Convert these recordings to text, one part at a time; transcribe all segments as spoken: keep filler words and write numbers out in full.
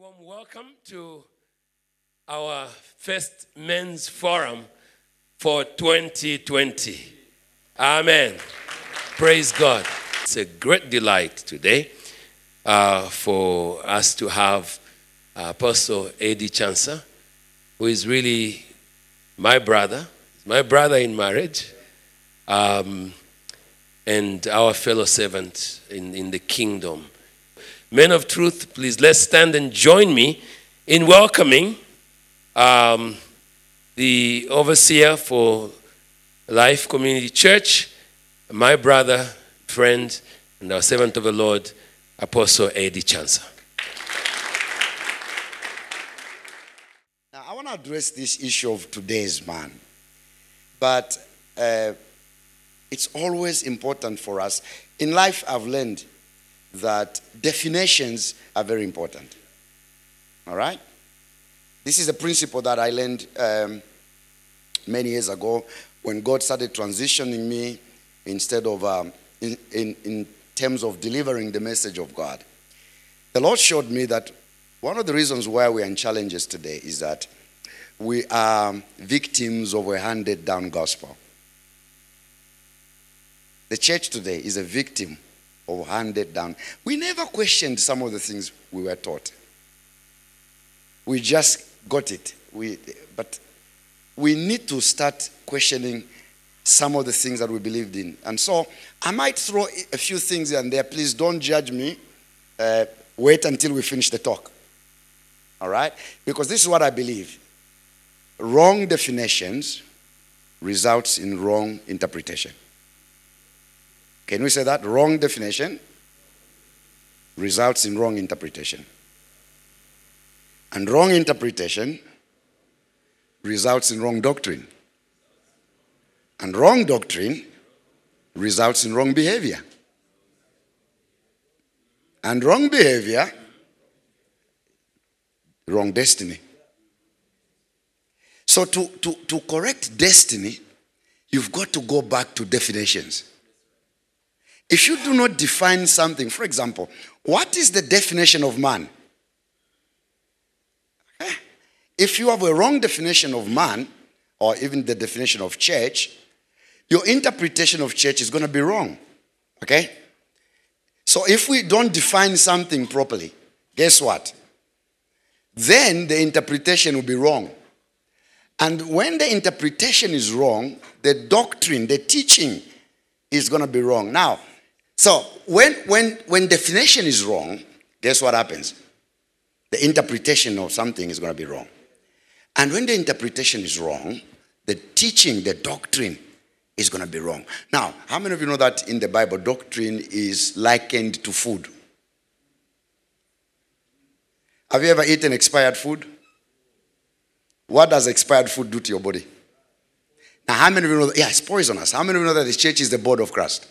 warm welcome to our first men's forum for twenty twenty. Amen. Praise God. It's a great delight today uh, for us to have Apostle Eddie Chansa, who is really my brother, my brother in marriage, um, and our fellow servant in, in the kingdom. Men of truth, please let's stand and join me in welcoming um, the overseer for Life Community Church, my brother, friend, and our servant of the Lord, Apostle Eddie Chansa. Now, I want to address this issue of today's man, but uh, it's always important for us. In life, I've learned that definitions are very important. All right? This is a principle that I learned um, many years ago when God started transitioning me instead of um, in, in, in terms of delivering the message of God. The Lord showed me that one of the reasons why we are in challenges today is that we are victims of a handed down gospel. The church today is a victim or handed down. We never questioned some of the things we were taught. We just got it. We, but we need to start questioning some of the things that we believed in. And so I might throw a few things in there. Please don't judge me. Uh, wait until we finish the talk. All right? Because this is what I believe. Wrong definitions results in wrong interpretation. Can we say that? Wrong definition results in wrong interpretation. And wrong interpretation results in wrong doctrine. And wrong doctrine results in wrong behavior. And wrong behavior, wrong destiny. So to, to, to correct destiny, you've got to go back to definitions. If you do not define something, for example, what is the definition of man? If you have a wrong definition of man, or even the definition of church, your interpretation of church is going to be wrong. Okay? So if we don't define something properly, guess what? Then the interpretation will be wrong. And when the interpretation is wrong, the doctrine, the teaching is going to be wrong. Now, so, when when when definition is wrong, guess what happens? The interpretation of something is going to be wrong. And when the interpretation is wrong, the teaching, the doctrine is going to be wrong. Now, how many of you know that in the Bible, doctrine is likened to food? Have you ever eaten expired food? What does expired food do to your body? Now, how many of you know that? Yeah, it's poisonous. How many of you know that the church is the body of Christ?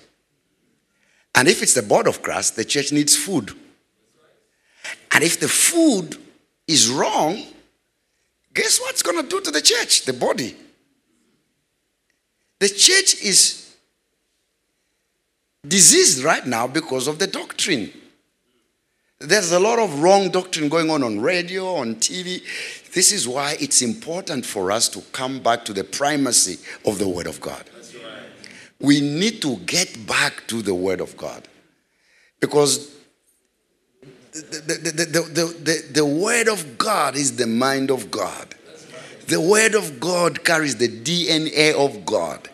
And if it's the body of Christ, the church needs food. And if the food is wrong, guess what it's going to do to the church, the body? The church is diseased right now because of the doctrine. There's a lot of wrong doctrine going on on radio, on T V. This is why it's important for us to come back to the primacy of the Word of God. We need to get back to the Word of God. Because the, the, the, the, the, the, the Word of God is the mind of God. Right. The Word of God carries the D N A of God.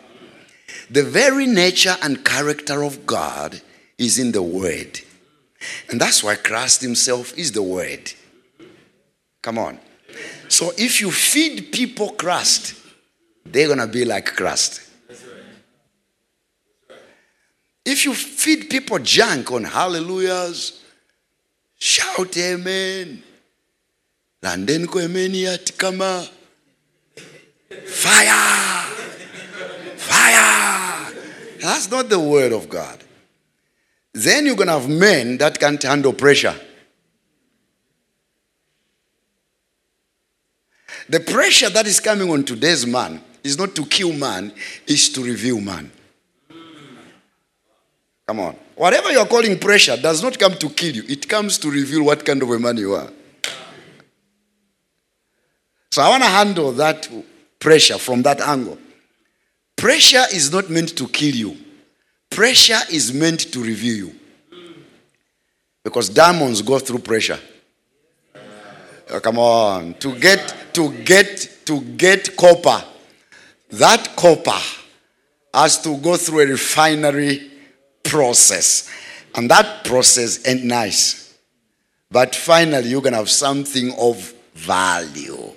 The very nature and character of God is in the Word. And that's why Christ himself is the Word. Come on. So if you feed people Christ, they're going to be like Christ. If you feed people junk on hallelujahs, shout amen. Fire! Fire! That's not the Word of God. Then you're going to have men that can't handle pressure. The pressure that is coming on today's man is not to kill man, it's to reveal man. Come on. Whatever you're calling pressure does not come to kill you. It comes to reveal what kind of a man you are. So I want to handle that pressure from that angle. Pressure is not meant to kill you. Pressure is meant to review you. Because diamonds go through pressure. Oh, come on. To get, to get, to get copper, that copper has to go through a refinery process. And that process ain't nice. But finally, you can have something of value.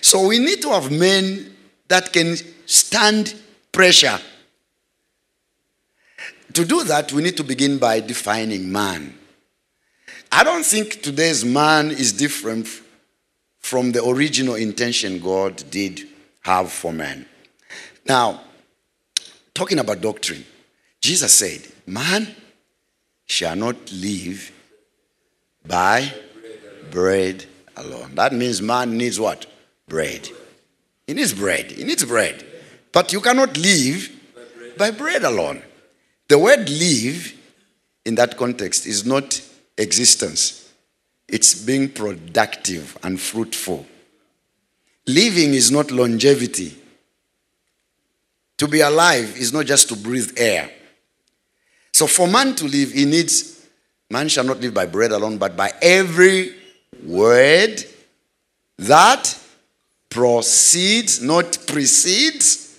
So we need to have men that can stand pressure. To do that, we need to begin by defining man. I don't think today's man is different from the original intention God did have for man. Now, talking about doctrine, Jesus said, man shall not live by bread alone. That means man needs what? Bread. He needs bread. He needs bread. But you cannot live by bread alone. The word live in that context is not existence. It's being productive and fruitful. Living is not longevity. To be alive is not just to breathe air. So for man to live, he needs, man shall not live by bread alone, but by every word that proceeds, not precedes,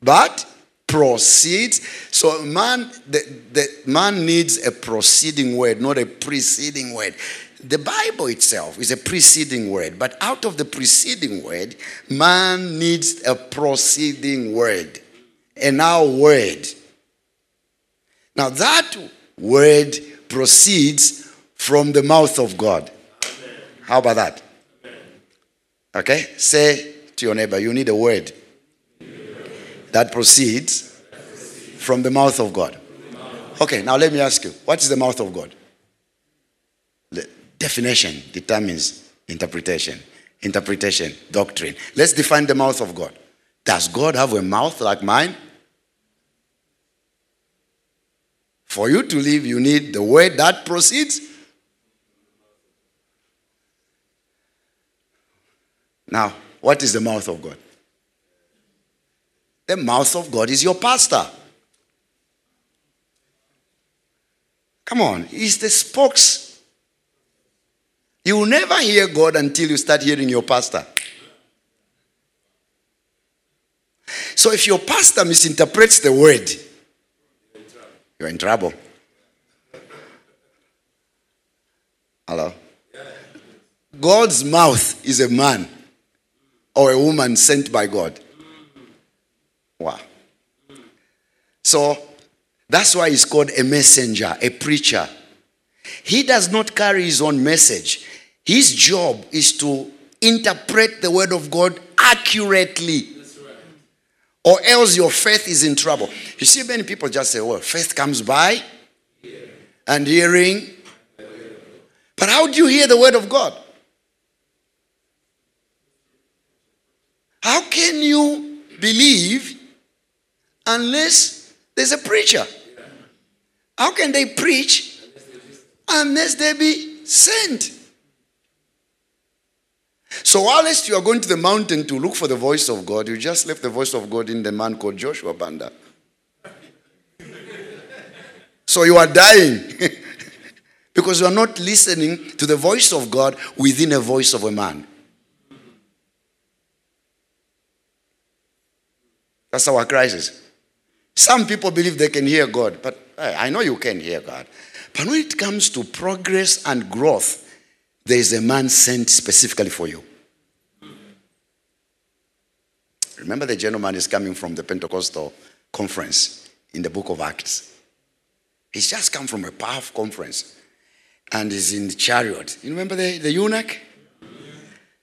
but proceeds. So man, the, the man needs a proceeding word, not a preceding word. The Bible itself is a preceding word, but out of the preceding word, man needs a proceeding word, an our word. Now that word proceeds from the mouth of God. Amen. How about that? Amen. Okay, say to your neighbor, you need a word that proceeds from the mouth of God. Okay, now let me ask you, what is the mouth of God? The definition determines interpretation. Interpretation, doctrine. Let's define the mouth of God. Does God have a mouth like mine? For you to live, you need the word that proceeds. Now, what is the mouth of God? The mouth of God is your pastor. Come on, he's the spokes. You will never hear God until you start hearing your pastor. So if your pastor misinterprets the word, you're in trouble. Hello? God's mouth is a man or a woman sent by God. Wow. So that's why he's called a messenger, a preacher. He does not carry his own message. His job is to interpret the word of God accurately. That's right. Or else your faith is in trouble. You see, many people just say, well, faith comes by yeah. and hearing. Yeah. But how do you hear the word of God? How can you believe unless there's a preacher? How can they preach unless they be sent? So whilst you are going to the mountain to look for the voice of God, you just left the voice of God in the man called Joshua Banda. So you are dying because you are not listening to the voice of God within a voice of a man. That's our crisis. Some people believe they can hear God, but hey, I know you can hear God. But when it comes to progress and growth, there is a man sent specifically for you. Remember, the gentleman is coming from the Pentecostal conference in the book of Acts. He's just come from a powerful conference and is in the chariot. You remember the, the eunuch?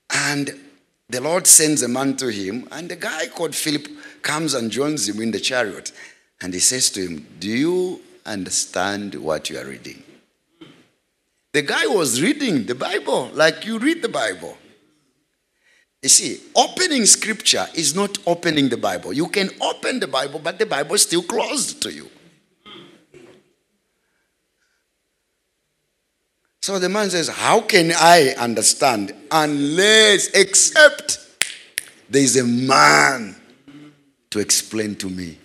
And the Lord sends a man to him, and the guy called Philip comes and joins him in the chariot. And he says to him, do you understand what you are reading? The guy was reading the Bible like you read the Bible. You see, opening scripture is not opening the Bible. You can open the Bible, but the Bible is still closed to you. So the man says, how can I understand unless, except there is a man to explain to me?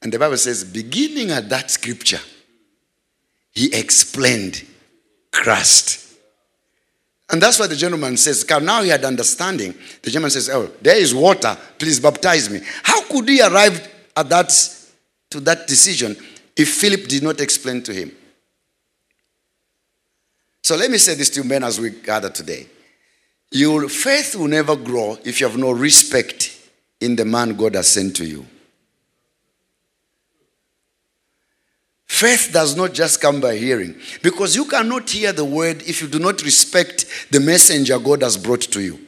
And the Bible says, beginning at that scripture, he explained Christ. And that's what the gentleman says. Now he had understanding. The gentleman says, oh, there is water. Please baptize me. How could he arrive at that, to that decision if Philip did not explain to him? So let me say this to men as we gather today. Your faith will never grow if you have no respect in the man God has sent to you. Faith does not just come by hearing, because you cannot hear the word if you do not respect the messenger God has brought to you.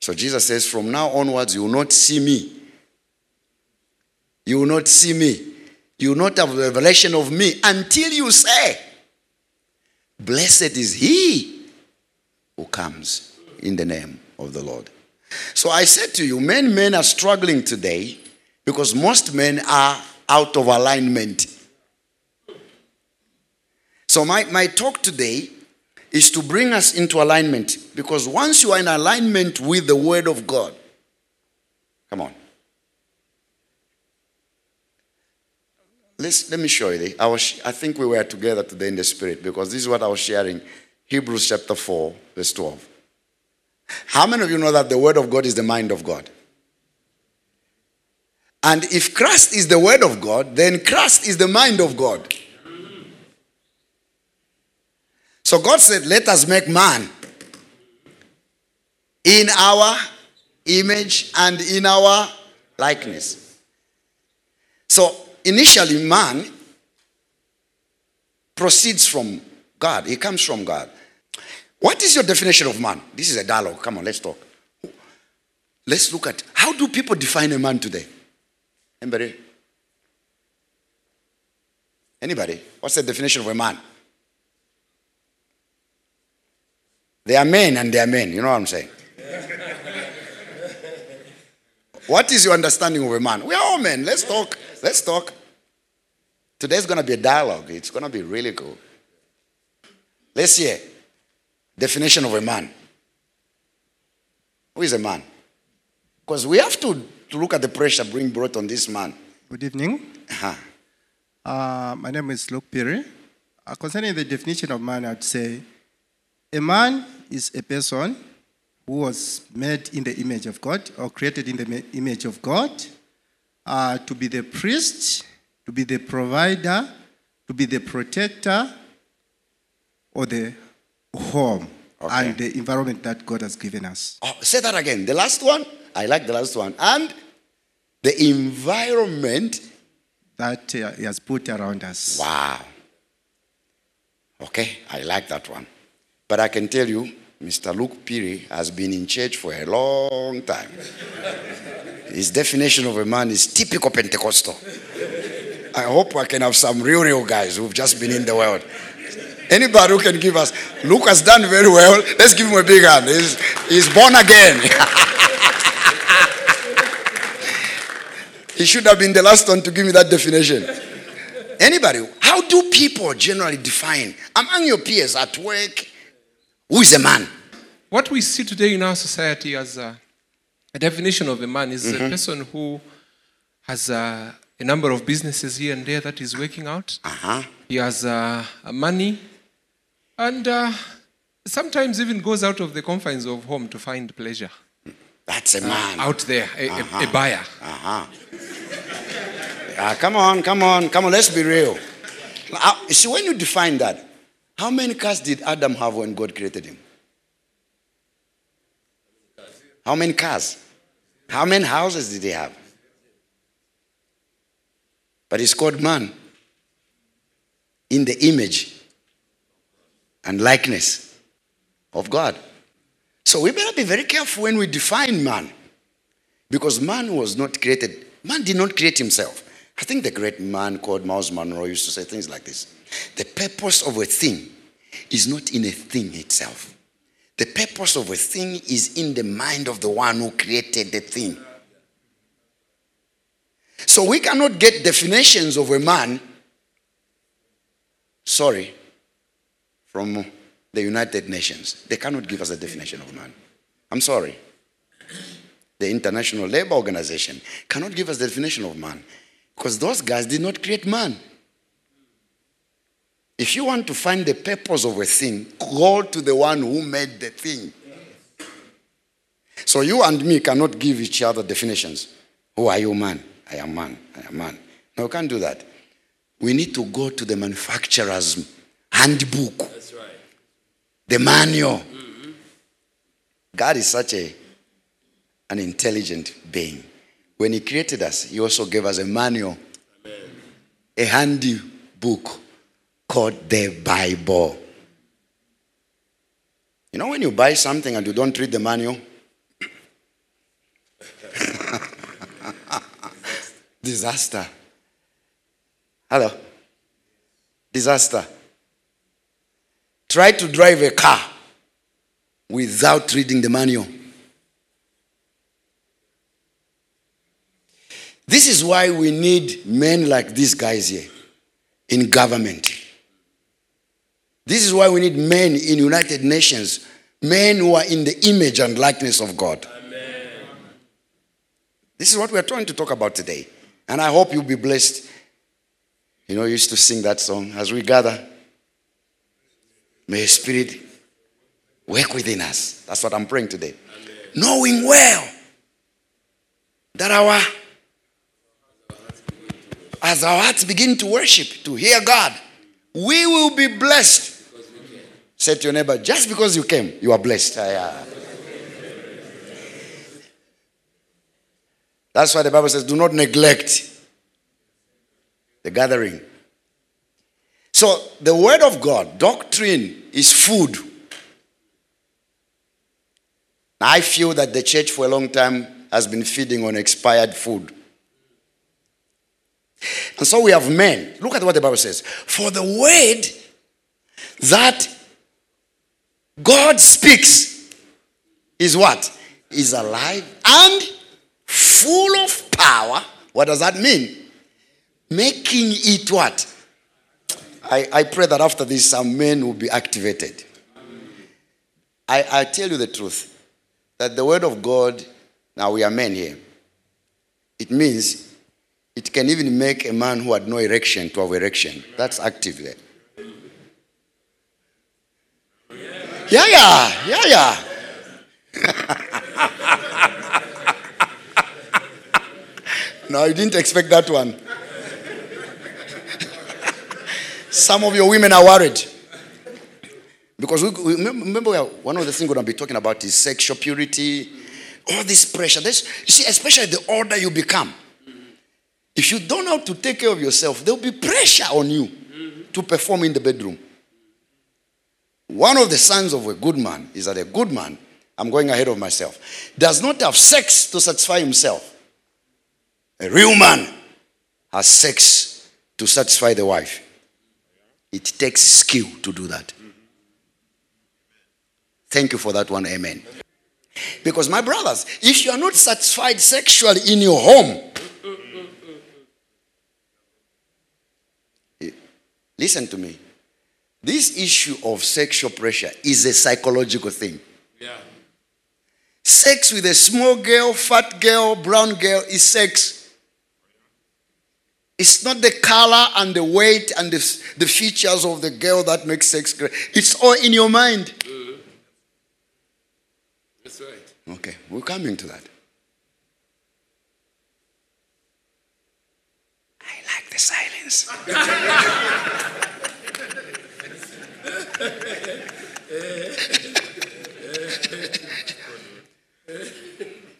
So Jesus says, from now onwards, you will not see me. You will not see me. You will not have the revelation of me until you say, blessed is he who comes in the name of the Lord. So I said to you, men, men are struggling today because most men are out of alignment. So my, my talk today is to bring us into alignment, because once you are in alignment with the word of God, come on. Let's, let me show you. I, was, I think we were together today in the spirit, because this is what I was sharing. Hebrews chapter four, verse twelve. How many of you know that the word of God is the mind of God? And if Christ is the word of God, then Christ is the mind of God. So God said, let us make man in our image and in our likeness. So initially, man proceeds from God. He comes from God. What is your definition of man? This is a dialogue. Come on, let's talk. Let's look at, how do people define a man today? Anybody? Anybody? What's the definition of a man? They are men and they are men. You know what I'm saying? What is your understanding of a man? We are all men. Let's talk. Let's talk. Today's going to be a dialogue. It's going to be really cool. Let's hear. Definition of a man. Who is a man? Because we have to, to look at the pressure being brought on this man. Good evening. Uh-huh. Uh, my name is Luke Perry. Uh, concerning the definition of man, I'd say a man is a person who was made in the image of God, or created in the image of God, Uh, to be the priest, to be the provider, to be the protector, or the home, okay, and the environment that God has given us. Oh, say that again. The last one? I like the last one. And the environment that uh, He has put around us. Wow. Okay, I like that one. But I can tell you, Mister Luke Perry has been in church for a long time. His definition of a man is typical Pentecostal. I hope I can have some real, real guys who've just been in the world. Anybody who can give us, Luke has done very well. Let's give him a big hand. He's, he's born again. He should have been the last one to give me that definition. Anybody, how do people generally define, among your peers at work, who is a man? What we see today in our society as a, a definition of a man is mm-hmm. a person who has a, a number of businesses here and there that is working out. Uh-huh. He has uh, money, and uh, sometimes even goes out of the confines of home to find pleasure. That's a man. Uh, out there, a, uh-huh. a, a buyer. Uh-huh. uh, come on, come on, come on, let's be real. Uh, see, when you define that, how many cars did Adam have when God created him? How many cars? How many houses did he have? But he's called man in the image and likeness of God. So we better be very careful when we define man, because man was not created. Man did not create himself. I think the great man called Miles Monroe used to say things like this. The purpose of a thing is not in a thing itself. The purpose of a thing is in the mind of the one who created the thing. So we cannot get definitions of a man sorry, from the United Nations. They cannot give us a definition of man. I'm sorry. The International Labour Organization cannot give us the definition of man, because those guys did not create man. If you want to find the purpose of a thing, go to the one who made the thing. So you and me cannot give each other definitions. Who are you, man? I am man. I am man. No, we can't do that. We need to go to the manufacturer's handbook. That's right. The manual. Mm-hmm. God is such a, an intelligent being. When he created us, he also gave us a manual. Amen. A handy book called the Bible. You know when you buy something and you don't read the manual? Disaster. Hello? Disaster. Try to drive a car without reading the manual. This is why we need men like these guys here in government. This is why we need men in United Nations, men who are in the image and likeness of God. Amen. This is what we are trying to talk about today. And I hope you'll be blessed. You know, you used to sing that song, as we gather, may your spirit work within us. That's what I'm praying today. Amen. Knowing well that our, as our hearts begin to worship, to hear God, we will be blessed. Say to your neighbor, just because you came, you are blessed. I, uh, That's why the Bible says, do not neglect the gathering. So the word of God, doctrine, is food. I feel that the church for a long time has been feeding on expired food. And so we have men. Look at what the Bible says. For the word that God speaks is what? Is alive and full of power. What does that mean? Making it what? I, I pray that after this, some men will be activated. I, I tell you the truth. That the word of God, now we are men here. It means it can even make a man who had no erection to have erection. That's active there. Yeah, yeah, yeah, yeah. No, you didn't expect that one. Some of your women are worried. Because we, we, remember, we are, one of the things we're going to be talking about is sexual purity, all this pressure. This, you see, especially the older you become. If you don't know how to take care of yourself, there will be pressure on you to perform in the bedroom. One of the signs of a good man is that a good man, I'm going ahead of myself, does not have sex to satisfy himself. A real man has sex to satisfy the wife. It takes skill to do that. Thank you for that one, amen. Because my brothers, if you are not satisfied sexually in your home, listen to me. This issue of sexual pressure is a psychological thing. Yeah. Sex with a small girl, fat girl, brown girl is sex. It's not the color and the weight and the, the features of the girl that makes sex great. It's all in your mind. Uh, that's right. Okay, we're coming to that. I like the silence.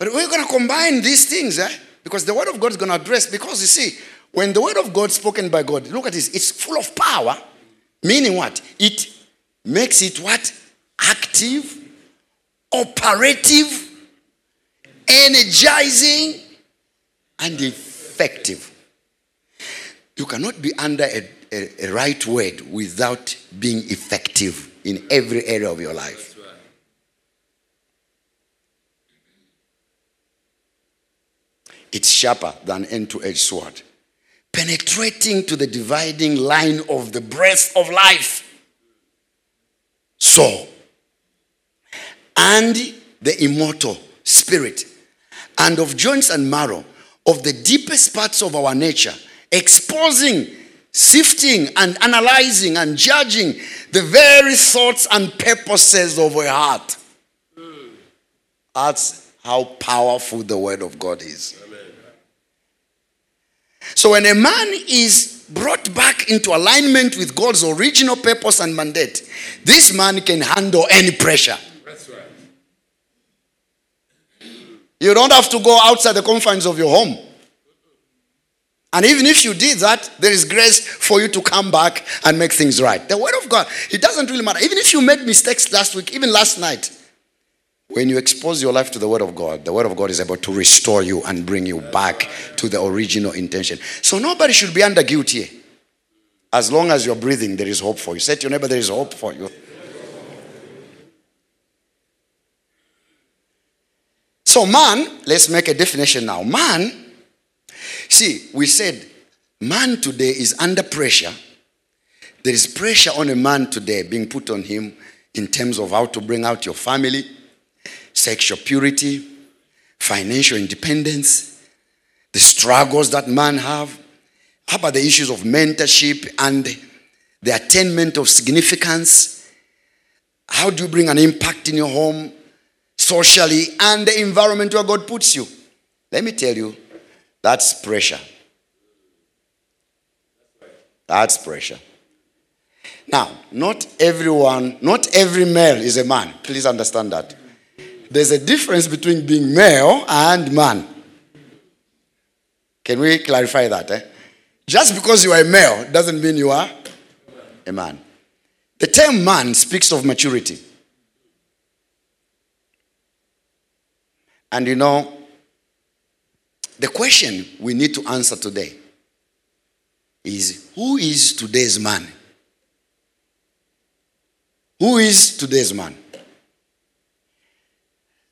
But we're going to combine these things, eh? Because the word of God is going to address, because you see, when the word of God spoken by God, look at this, it's full of power, meaning what? It makes it what? Active, operative, energizing, and effective. You cannot be under a, a, a right word without being effective in every area of your life. It's sharper than an two-edged sword. penetrating to the dividing line of the breath of life. So, and the immortal spirit, and of joints and marrow, of the deepest parts of our nature, exposing, sifting, and analyzing, and judging the very thoughts and purposes of our heart. Mm. That's how powerful the word of God is. Amen. So when a man is brought back into alignment with God's original purpose and mandate, this man can handle any pressure. That's right. You don't have to go outside the confines of your home. And even if you did that, there is grace for you to come back and make things right. The word of God, it doesn't really matter. Even if you made mistakes last week, even last night, when you expose your life to the word of God, the word of God is able to restore you and bring you back to the original intention. So nobody should be under guilt here. As long as you're breathing, there is hope for you. Say to your neighbor, there is hope for you. So man, let's make a definition now. Man, see, we said man today is under pressure. There is pressure on a man today being put on him in terms of how to bring out your family, sexual purity, financial independence, the struggles that man have. How about the issues of mentorship and the attainment of significance? How do you bring an impact in your home, socially, and the environment where God puts you? Let me tell you, that's pressure. That's pressure. Now, not everyone, not every male is a man. Please understand that. There's a difference between being male and man. Can we clarify that? Eh? Just because you are a male doesn't mean you are a man. The term man speaks of maturity. And you know, the question we need to answer today is, who is today's man? Who is today's man?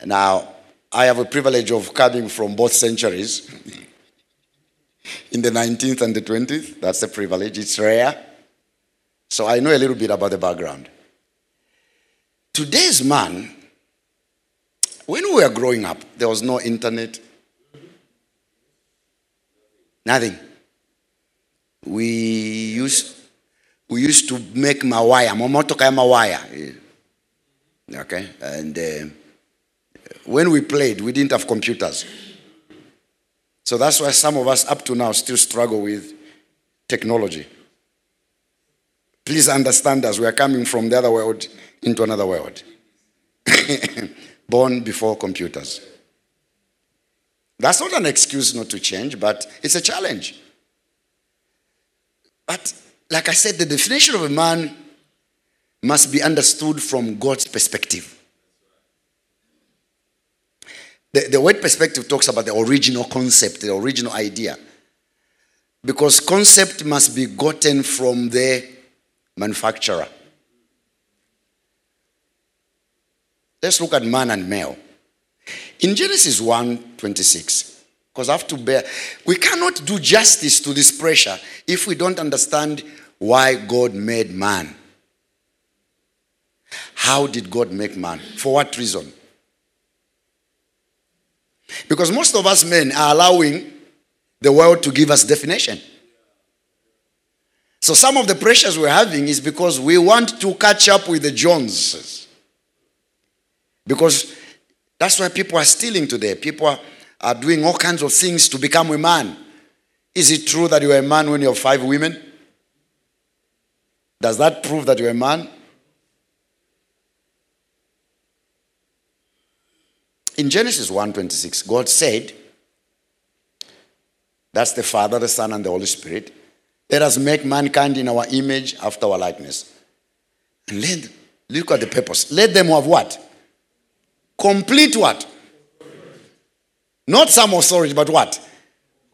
Now, I have a privilege of coming from both centuries. In the nineteenth and the twentieth, that's a privilege. It's rare. So I know a little bit about the background. Today's man, when we were growing up, there was no internet. Nothing. We used, we used to make mawaya. Momotoka mawaya. Okay? And... Uh, When we played, we didn't have computers. So that's why some of us up to now still struggle with technology. Please understand us. We are coming from the other world into another world. Born before computers. That's not an excuse not to change, but it's a challenge. But like I said, the definition of a man must be understood from God's perspective. The, the word perspective talks about the original concept, the original idea. Because concept must be gotten from the manufacturer. Let's look at man and male. In Genesis one twenty-six, because I have to bear, we cannot do justice to this pressure if we don't understand why God made man. How did God make man? For what reason? Because most of us men are allowing the world to give us definition. So some of the pressures we're having is because we want to catch up with the Joneses. Because that's why people are stealing today. People are, are doing all kinds of things to become a man. Is it true that you're a man when you have five women? Does that prove that you're a man? In Genesis one twenty-six, God said, that's the Father, the Son, and the Holy Spirit, let us make mankind in our image after our likeness. And let, look at the purpose. Let them have what? Complete what? Not some authority, but what?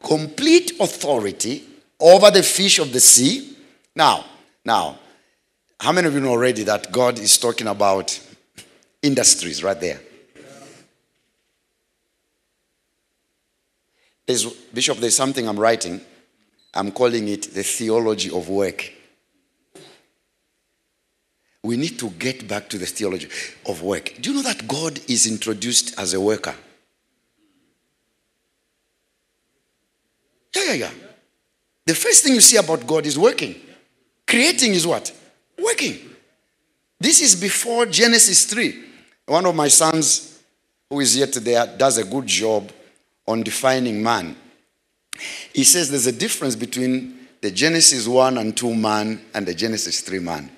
Complete authority over the fish of the sea. Now, now, how many of you know already that God is talking about industries right there? There's, Bishop, there's something I'm writing I'm calling it the theology of work. We need to get back to the theology of work. Do you know that God is introduced as a worker? Yeah, yeah, yeah. The first thing you see about God is working. Creating is what? Working. This is before Genesis three. One of my sons, who is here today, does a good job on defining man. He says there's a difference between the Genesis one and two man and the Genesis three man.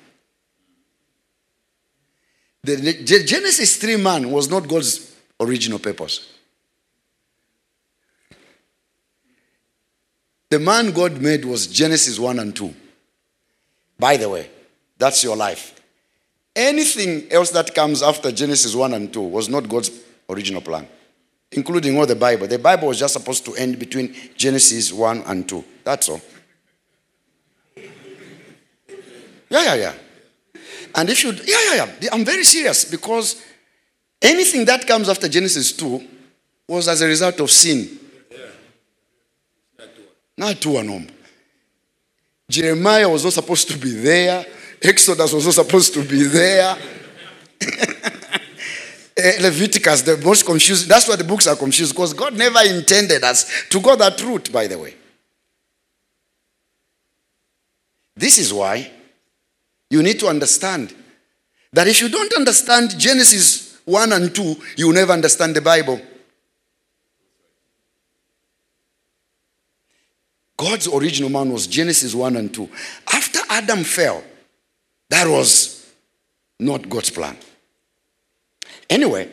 The Genesis three man was not God's original purpose. The man God made was Genesis one and two. By the way, that's your life. Anything else that comes after Genesis one and two was not God's original plan, including all the Bible. The Bible was just supposed to end between Genesis one and two. That's all. Yeah, yeah, yeah. And if you, yeah, yeah, yeah, I'm very serious, because anything that comes after Genesis two was as a result of sin. Yeah. Not to an home. Jeremiah was not supposed to be there. Exodus was not supposed to be there. Leviticus, the most confusing. That's why the books are confused, because God never intended us to go that route, by the way. This is why you need to understand that if you don't understand Genesis one and two, you never understand the Bible. God's original man was Genesis one and two. After Adam fell, that was not God's plan. Anyway,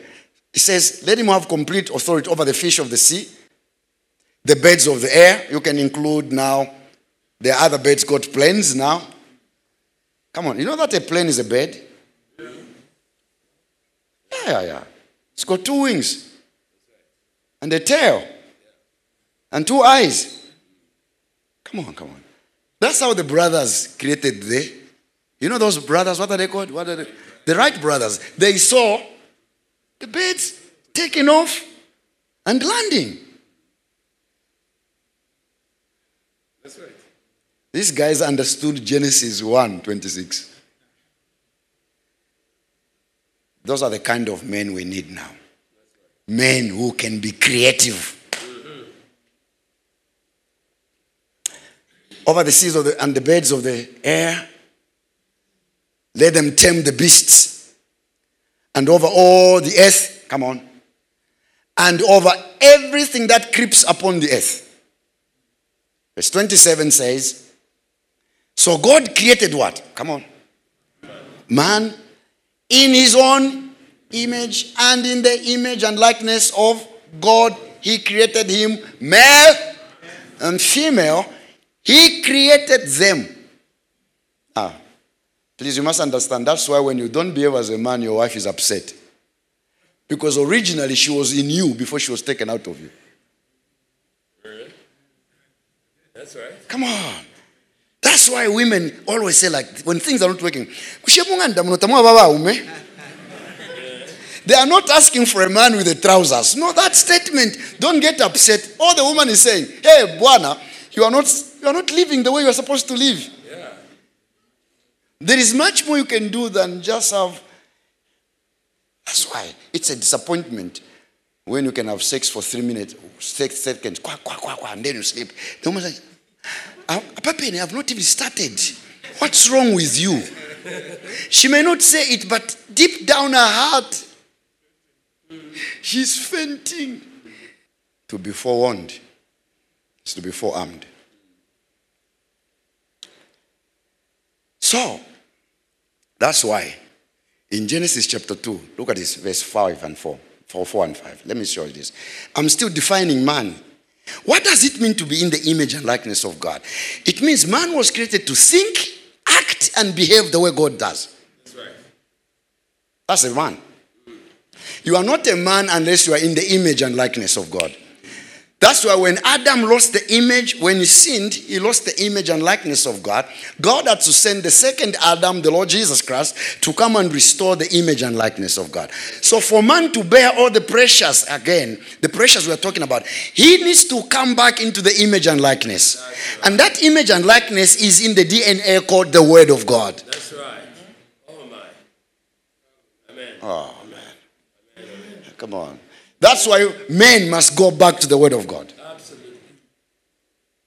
he says, let him have complete authority over the fish of the sea, the birds of the air. You can include now the other birds called planes now. Come on, you know that a plane is a bird? Yeah, yeah, yeah. It's got two wings and a tail and two eyes. Come on, come on. That's how the brothers created the... You know those brothers, what are they called? What are they? The Wright brothers. They saw the birds taking off and landing. That's right. These guys understood Genesis one twenty-six. Those are the kind of men we need now. Men who can be creative. Over the seas of the, and the birds of the air, let them tame the beasts. And over all the earth, come on. And over everything that creeps upon the earth. Verse twenty-seven says, so God created what? Come on. Man in his own image, and in the image and likeness of God, he created him, male and female, he created them. Ah, please, you must understand. That's why when you don't behave as a man, your wife is upset. Because originally she was in you before she was taken out of you. That's right. Come on. That's why women always say, like, when things are not working, they are not asking for a man with the trousers. No, that statement, don't get upset. All the woman is saying, hey, Bwana, you are not, you are not living the way you are supposed to live. Yeah. There is much more you can do than just have. That's why it's a disappointment when you can have sex for three minutes, six seconds, quack, quack, quack, quack, and then you sleep. The woman's like, Papi, I have not even started. What's wrong with you? She may not say it, but deep down her heart, she's fainting. To be forewarned is to be forearmed. So, that's why in Genesis chapter two, look at this, verse five and four. four, four and five. Let me show you this. I'm still defining man. What does it mean to be in the image and likeness of God? It means man was created to think, act, and behave the way God does. That's right. That's a man. You are not a man unless you are in the image and likeness of God. That's why when Adam lost the image, when he sinned, he lost the image and likeness of God. God had to send the second Adam, the Lord Jesus Christ, to come and restore the image and likeness of God. So for man to bear all the pressures, again, the pressures we're talking about, he needs to come back into the image and likeness. That's right. And that image and likeness is in the D N A called the Word of God. That's right. Oh, my. Amen. Oh, man. Amen. Amen. Come on. That's why men must go back to the Word of God. Absolutely.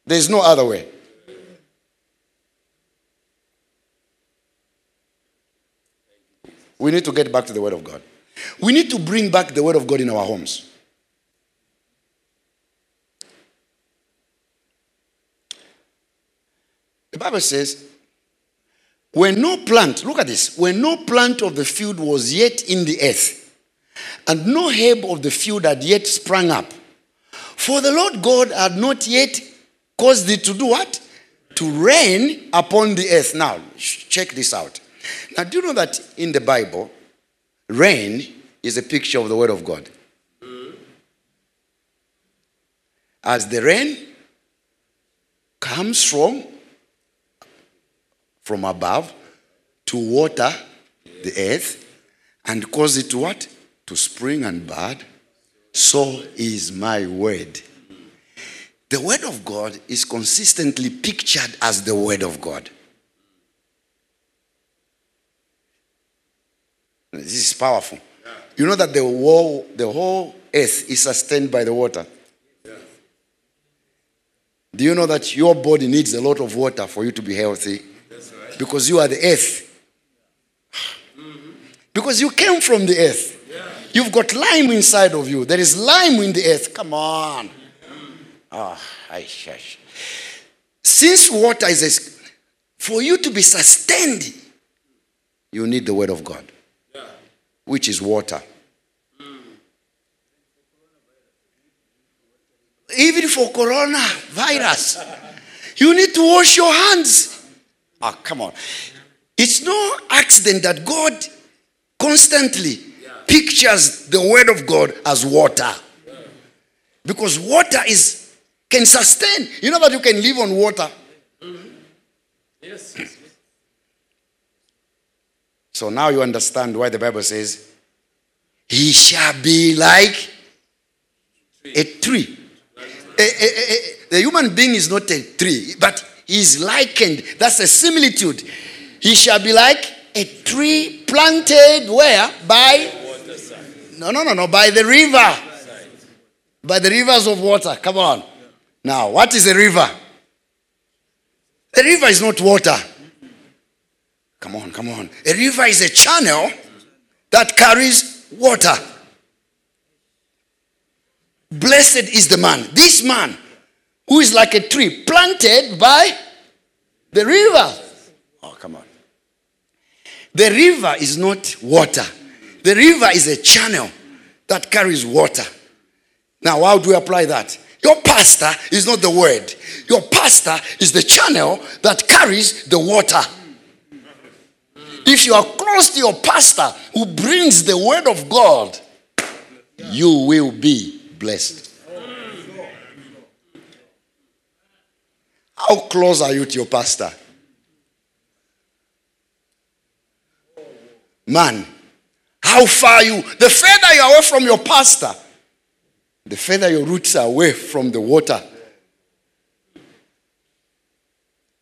There's no other way. We need to get back to the Word of God. We need to bring back the Word of God in our homes. The Bible says, when no plant, look at this, when no plant of the field was yet in the earth, and no herb of the field had yet sprung up, for the Lord God had not yet caused it to do what? To rain upon the earth. Now, check this out. Now, do you know that in the Bible, rain is a picture of the Word of God? As the rain comes from, from above to water the earth and cause it to what? To spring and bud, so is my word. The Word of God is consistently pictured as the Word of God. This is powerful. Yeah. You know that the whole, the whole earth is sustained by the water. Yeah. Do you know that your body needs a lot of water for you to be healthy? That's right. Because you are the earth. Mm-hmm. Because you came from the earth. You've got lime inside of you. There is lime in the earth. Come on. Oh, I, I, since water is, a, for you to be sustained, you need the Word of God, yeah, which is water. Mm. Even for coronavirus, you need to wash your hands. Ah, oh, come on. It's no accident that God constantly pictures the Word of God as water. Because water is can sustain. You know that you can live on water. Mm-hmm. Yes. So now you understand why the Bible says, he shall be like a tree. A, a, a, the human being is not a tree, but he's likened. That's a similitude. He shall be like a tree planted where? By No, no, no, no, by the river. By the rivers of water. Come on. Now, what is a river? A river is not water. Come on, come on. A river is a channel that carries water. Blessed is the man. This man who is like a tree planted by the river. Oh, come on. The river is not water. The river is a channel that carries water. Now, how do we apply that? Your pastor is not the Word. Your pastor is the channel that carries the water. If you are close to your pastor who brings the Word of God, you will be blessed. How close are you to your pastor? Man. How far you, the further you are away from your pastor, the further your roots are away from the water.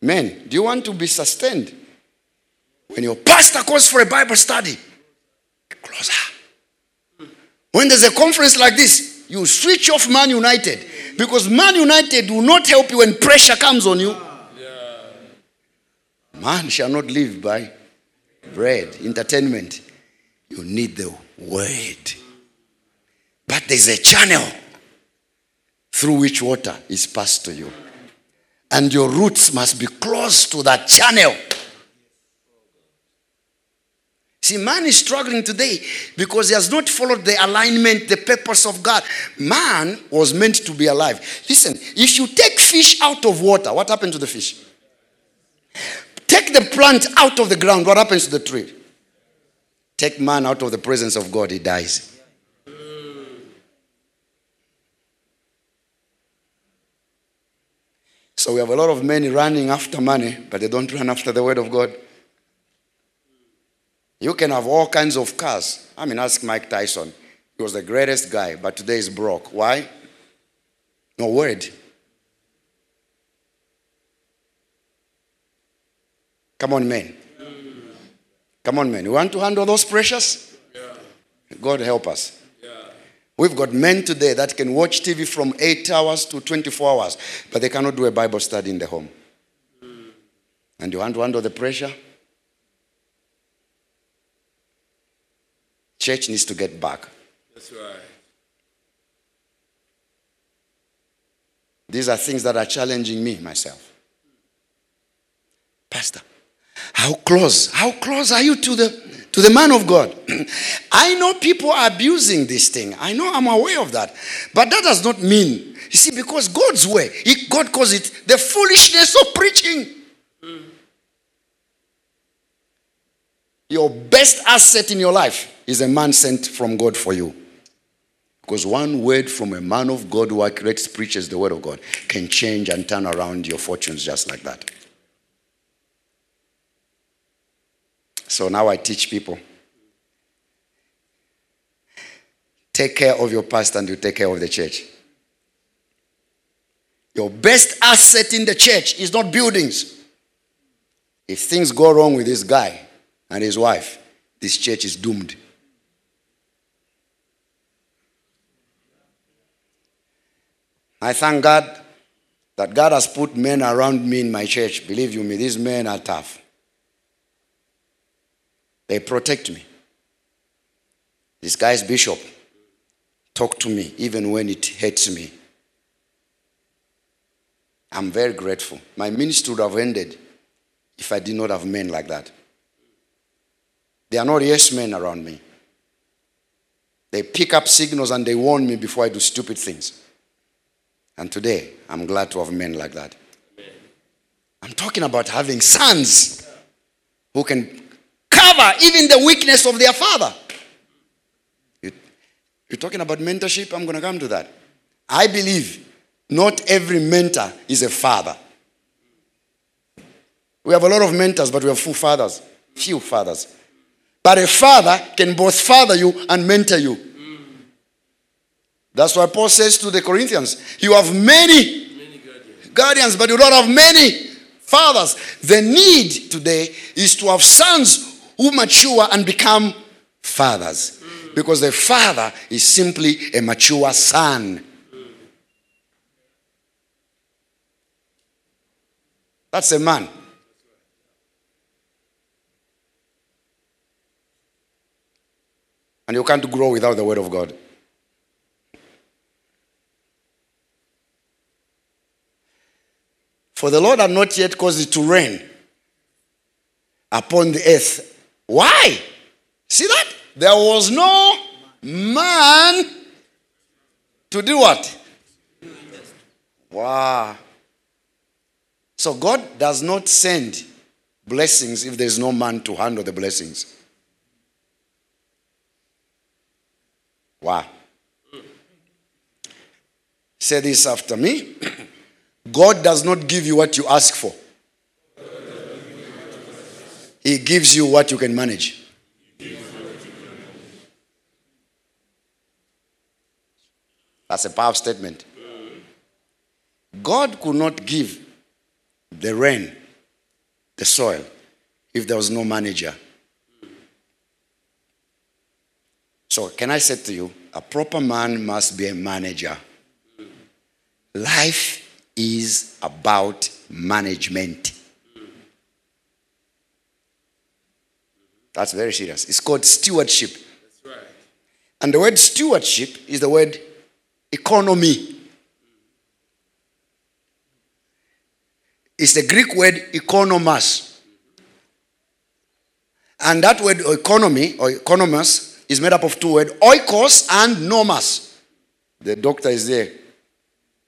Men, do you want to be sustained? When your pastor calls for a Bible study, closer. When there's a conference like this, you switch off Man United. Because Man United will not help you when pressure comes on you. Man shall not live by bread, entertainment. You need the Word. But there's a channel through which water is passed to you. And your roots must be close to that channel. See, man is struggling today because he has not followed the alignment, the purpose of God. Man was meant to be alive. Listen, if you take fish out of water, what happens to the fish? Take the plant out of the ground, what happens to the tree? Take man out of the presence of God, he dies. So we have a lot of men running after money, but they don't run after the word of God. You can have all kinds of cars. I mean, ask Mike Tyson. He was the greatest guy, but today he's broke. Why? No word. Come on, men. Come on, men. You want to handle those pressures? Yeah. God help us. Yeah. We've got men today that can watch T V from eight hours to twenty-four hours, but they cannot do a Bible study in the home. Mm. And you want to handle the pressure? Church needs to get back. That's right. These are things that are challenging me, myself. Pastor, how close, how close are you to the, to the man of God? I know people are abusing this thing. I know, I'm aware of that. But that does not mean, you see, because God's way, he, God calls it the foolishness of preaching. Mm. Your best asset in your life is a man sent from God for you. Because one word from a man of God who accurately preaches the word of God can change and turn around your fortunes just like that. So now I teach people. Take care of your pastor and you take care of the church. Your best asset in the church is not buildings. If things go wrong with this guy and his wife, this church is doomed. I thank God that God has put men around me in my church. Believe you me, these men are tough. They protect me. This guy's bishop talked to me even when it hurts me. I'm very grateful. My ministry would have ended if I did not have men like that. They are not yes men around me. They pick up signals and they warn me before I do stupid things. And today, I'm glad to have men like that. Amen. I'm talking about having sons who can cover even the weakness of their father. You, you're talking about mentorship? I'm going to come to that. I believe not every mentor is a father. We have a lot of mentors, but we have few fathers. Few fathers. But a father can both father you and mentor you. That's why Paul says to the Corinthians, you have many, many guardians. guardians, but you don't have many fathers. The need today is to have sons who mature and become fathers. Mm. Because the father is simply a mature son. Mm. That's a man. And you can't grow without the word of God. For the Lord had not yet caused it to rain upon the earth. Why? See that? There was no man to do what? Wow. So God does not send blessings if there's no man to handle the blessings. Wow. Say this after me. God does not give you what you ask for. He gives you what you can manage. That's a powerful statement. God could not give the rain, the soil, if there was no manager. So, can I say to you, a proper man must be a manager. Life is about management. That's very serious. It's called stewardship. That's right. And the word stewardship is the word economy. It's the Greek word economos. And that word economy or economos is made up of two words, oikos and nomos. The doctor is there.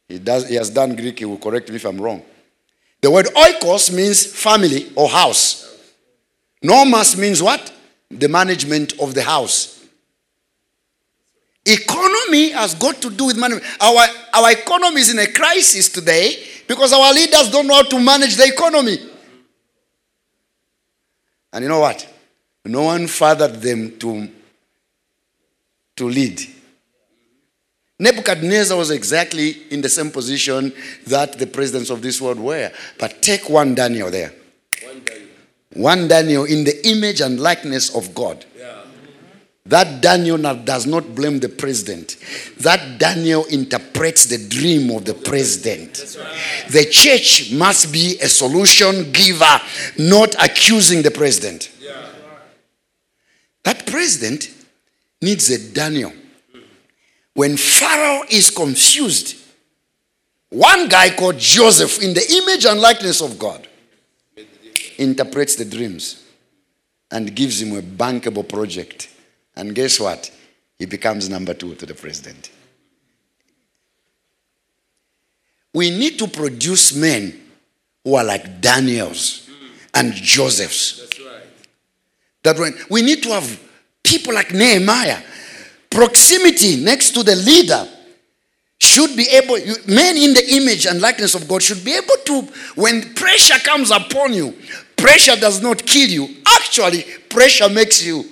He, does, he has done Greek. He will correct me if I'm wrong. The word oikos means family or house. Nomos means what? The management of the house. Economy has got to do with management. Our, our economy is in a crisis today because our leaders don't know how to manage the economy. And you know what? No one fathered them to, to lead. Nebuchadnezzar was exactly in the same position that the presidents of this world were. But take one Daniel there. One Daniel, one Daniel in the image and likeness of God. Yeah. That Daniel does not blame the president. That Daniel interprets the dream of the president. Right. The church must be a solution giver, not accusing the president. Yeah. That president needs a Daniel. When Pharaoh is confused, one guy called Joseph, in the image and likeness of God, interprets the dreams and gives him a bankable project. And guess what? He becomes number two to the president. We need to produce men who are like Daniels and Josephs. That's right. That when, we need to have people like Nehemiah. Proximity next to the leader should be able, you, men in the image and likeness of God should be able to, when pressure comes upon you, pressure does not kill you. Actually, pressure makes you.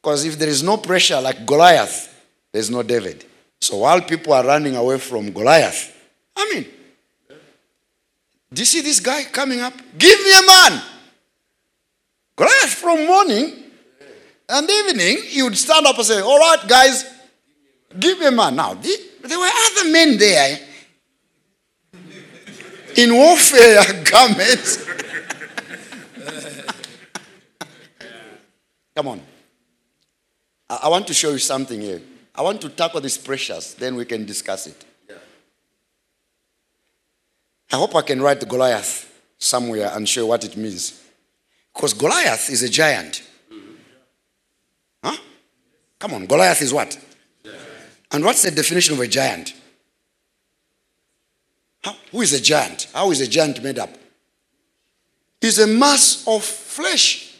Because if there is no pressure, like Goliath, there's no David. So while people are running away from Goliath, I mean, do you see this guy coming up? Give me a man. Goliath from morning and evening, he would stand up and say, all right, guys, give me a man. Now, there were other men there in warfare garments. Come on. I-, I want to show you something here. I want to tackle these pressures, then we can discuss it. Yeah. I hope I can write Goliath somewhere and show what it means. Because Goliath is a giant. Huh? Come on, Goliath is what? Giant. And what's the definition of a giant? How, who is a giant? How is a giant made up? He's a mass of flesh.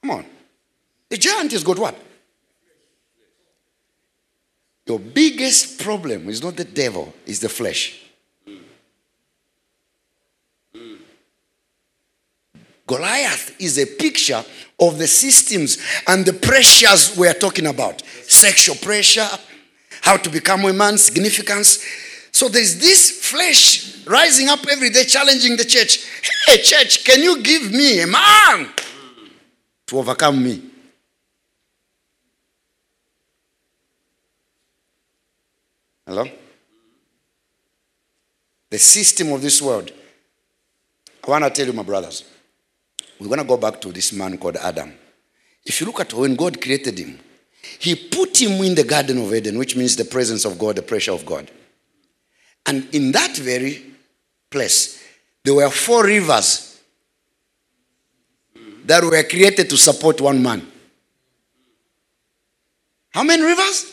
Come on. A giant has got what? Your biggest problem is not the devil, it's the flesh. Mm. Mm. Goliath is a picture of the systems and the pressures we are talking about. Sexual pressure, how to become a man, significance. So there's this flesh rising up every day, challenging the church. Hey, church, can you give me a man to overcome me? Hello? The system of this world. I want to tell you, my brothers, we're going to go back to this man called Adam. If you look at when God created him, he put him in the Garden of Eden, which means the presence of God, the pressure of God. And in that very place, there were four rivers that were created to support one man. How many rivers?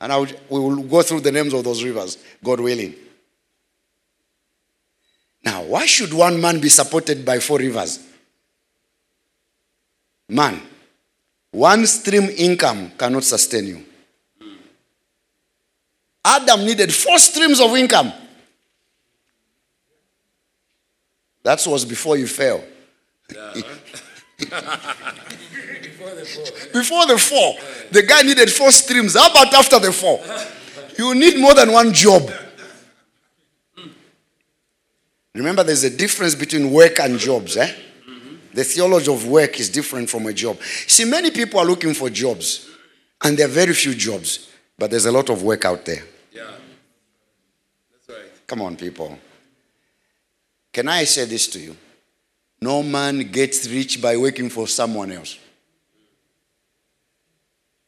And I would, we will go through the names of those rivers, God willing. Now, why should one man be supported by four rivers? Man, one stream income cannot sustain you. Adam needed four streams of income. That was before you fell. Yeah. Before the fall. Before the fall. The guy needed four streams. How about after the fall? You need more than one job. Remember, there's a difference between work and jobs. Eh? Mm-hmm. The theology of work is different from a job. See, many people are looking for jobs, and there are very few jobs, but there's a lot of work out there. Yeah, that's right. Come on, people. Can I say this to you? No man gets rich by working for someone else.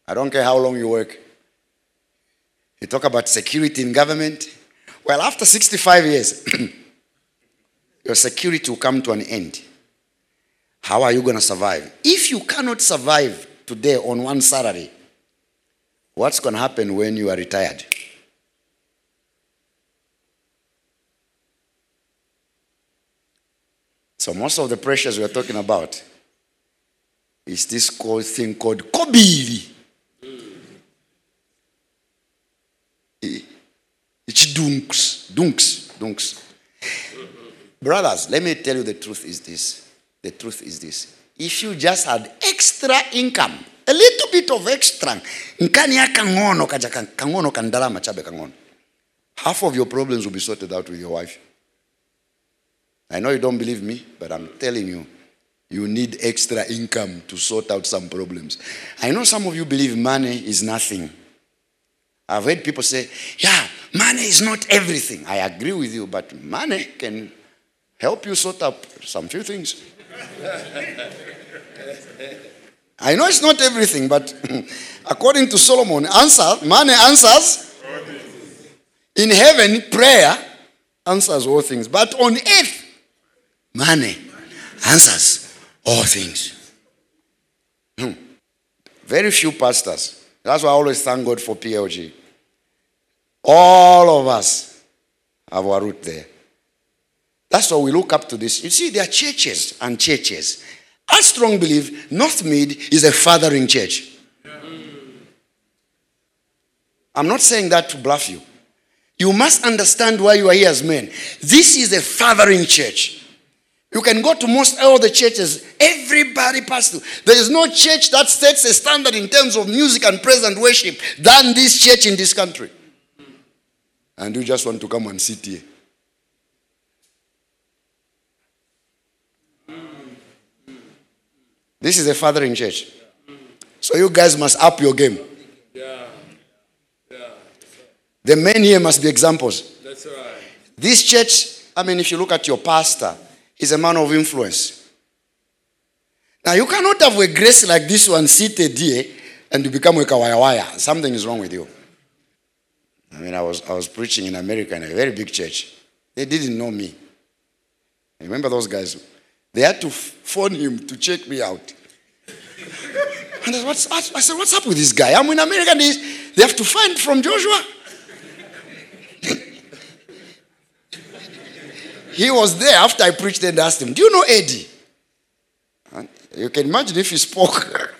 I don't care how long you work. You talk about security in government. Well, after sixty-five years... your security will come to an end. How are you going to survive? If you cannot survive today on one salary, what's going to happen when you are retired? So most of the pressures we are talking about is this called thing called kobili. It's dunks, dunks, dunks. Brothers, let me tell you the truth is this. The truth is this. If you just had extra income, a little bit of extra, half of your problems will be sorted out with your wife. I know you don't believe me, but I'm telling you, you need extra income to sort out some problems. I know some of you believe money is nothing. I've heard people say, yeah, money is not everything. I agree with you, but money can help you sort out some few things. I know it's not everything, but according to Solomon, answer, money answers. In heaven, prayer answers all things. But on earth, money answers all things. Hmm. Very few pastors. That's why I always thank God for P L G. All of us have our root there. That's why we look up to this. You see, there are churches and churches. I strongly believe North Mid is a fathering church. Yeah. I'm not saying that to bluff you. You must understand why you are here as men. This is a fathering church. You can go to most all the churches. Everybody pastors. There is no church that sets a standard in terms of music and praise and worship than this church in this country. And you just want to come and sit here. This is a fathering church. So you guys must up your game. Yeah. Yeah. The men here must be examples. That's right. This church, I mean, if you look at your pastor, he's a man of influence. Now, you cannot have a grace like this one seated here and you become a kawayawaya. Something is wrong with you. I mean, I was, I was preaching in America in a very big church. They didn't know me. I remember those guys? They had to phone him to check me out. And I, what's, I said, what's up with this guy? I'm in America and they have to find from Joshua. He was there after I preached and asked him, do you know Eddie? And you can imagine if he spoke.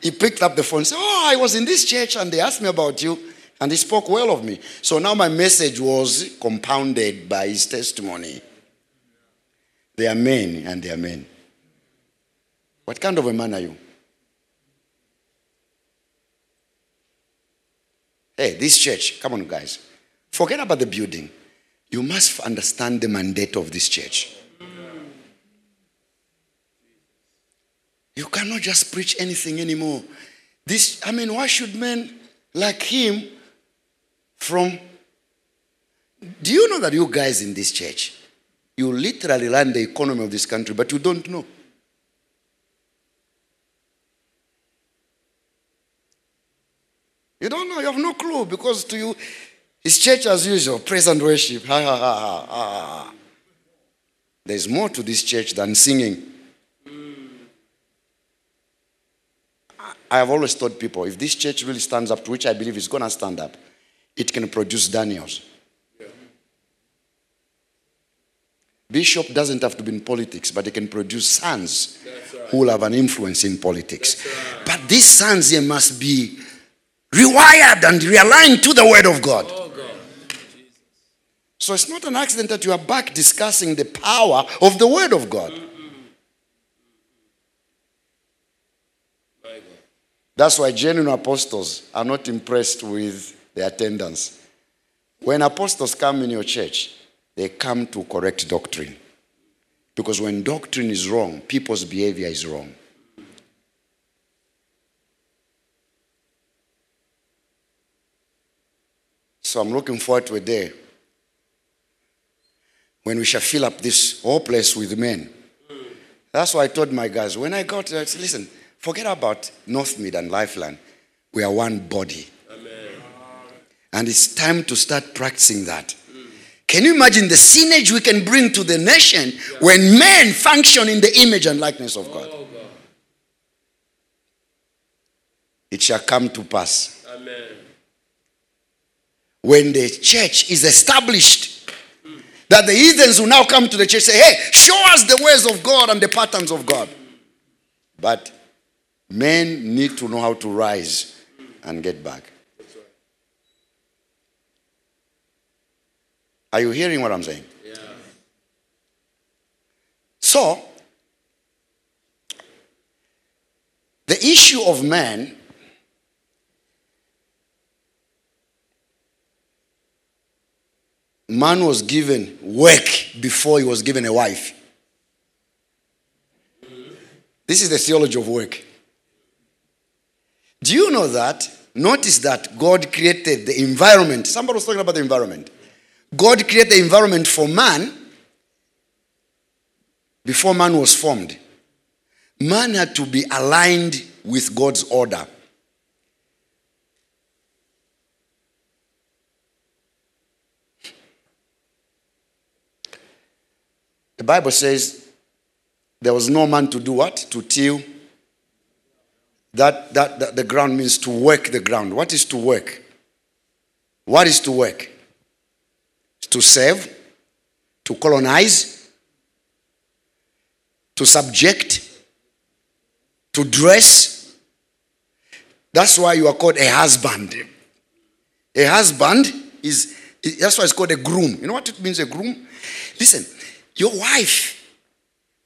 He picked up the phone and said, oh, I was in this church and they asked me about you. And he spoke well of me. So now my message was compounded by his testimony. They are men and they are men. What kind of a man are you? Hey, this church, come on guys. Forget about the building. You must understand the mandate of this church. You cannot just preach anything anymore. This, I mean, why should men like him from... Do you know that you guys in this church, you literally run the economy of this country, but you don't know? You don't know. You have no clue because to you, it's church as usual, praise and worship. Ha, ha, ha, ha, ha. There's more to this church than singing. I have always told people, if this church really stands up, to which I believe it's going to stand up, it can produce Daniels. Yeah. Bishop doesn't have to be in politics, but he can produce sons right. who will have an influence in politics. Right. But these sons here must be rewired and realigned to the word of God. Oh, God. Jesus. So it's not an accident that you are back discussing the power of the word of God. Mm-hmm. That's why genuine apostles are not impressed with the attendance. When apostles come in your church, they come to correct doctrine. Because when doctrine is wrong, people's behavior is wrong. So I'm looking forward to a day when we shall fill up this whole place with men. That's why I told my guys, when I got there, I said, listen, forget about North Mid and Lifeline. We are one body. Amen. And it's time to start practicing that. Mm. Can you imagine the synergy we can bring to the nation yeah. when men function in the image and likeness of God? Oh, God. It shall come to pass. Amen. When the church is established, mm. that the heathens will now come to the church and say, hey, show us the ways of God and the patterns of God. But men need to know how to rise and get back. Are you hearing what I'm saying? Yeah. So, the issue of man man was given work before he was given a wife. This is the theology of work. Do you know that? Notice that God created the environment. Somebody was talking about the environment. God created the environment for man before man was formed. Man had to be aligned with God's order. The Bible says there was no man to do what? To till. That, that, that the ground means to work the ground. What is to work? What is to work? To save, to colonize, to subject, to dress. That's why you are called a husband. A husband is, that's why it's called a groom. You know what it means, a groom? Listen. Your wife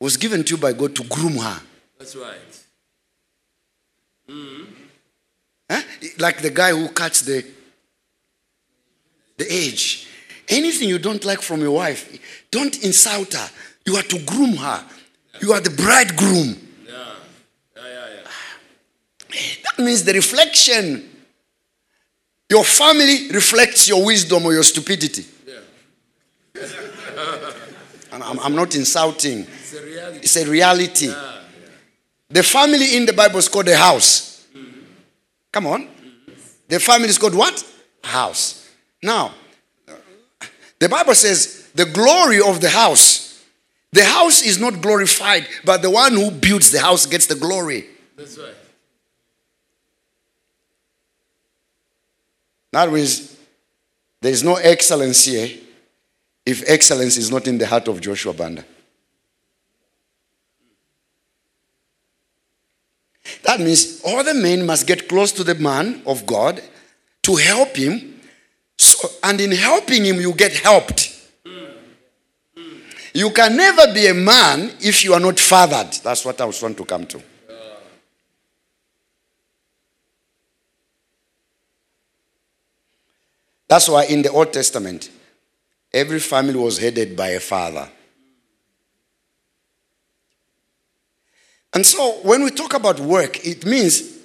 was given to you by God to groom her. That's right. Mm-hmm. Huh? Like the guy who cuts the the edge. Anything you don't like from your wife, don't insult her. You are to groom her. Yeah. You are the bridegroom. Yeah. Yeah, yeah, yeah. That means the reflection. Your family reflects your wisdom or your stupidity. Yeah. I'm, I'm not insulting. It's a reality. It's a reality. Yeah, yeah. The family in the Bible is called a house. Mm-hmm. Come on. Mm-hmm. The family is called what? House. Now, the Bible says the glory of the house. The house is not glorified, but the one who builds the house gets the glory. That's right. That means there is no excellence here if excellence is not in the heart of Joshua Banda. That means all the men must get close to the man of God to help him. So, and in helping him, you get helped. Mm. Mm. You can never be a man if you are not fathered. That's what I was trying to come to. Yeah. That's why in the Old Testament, every family was headed by a father. And so when we talk about work, it means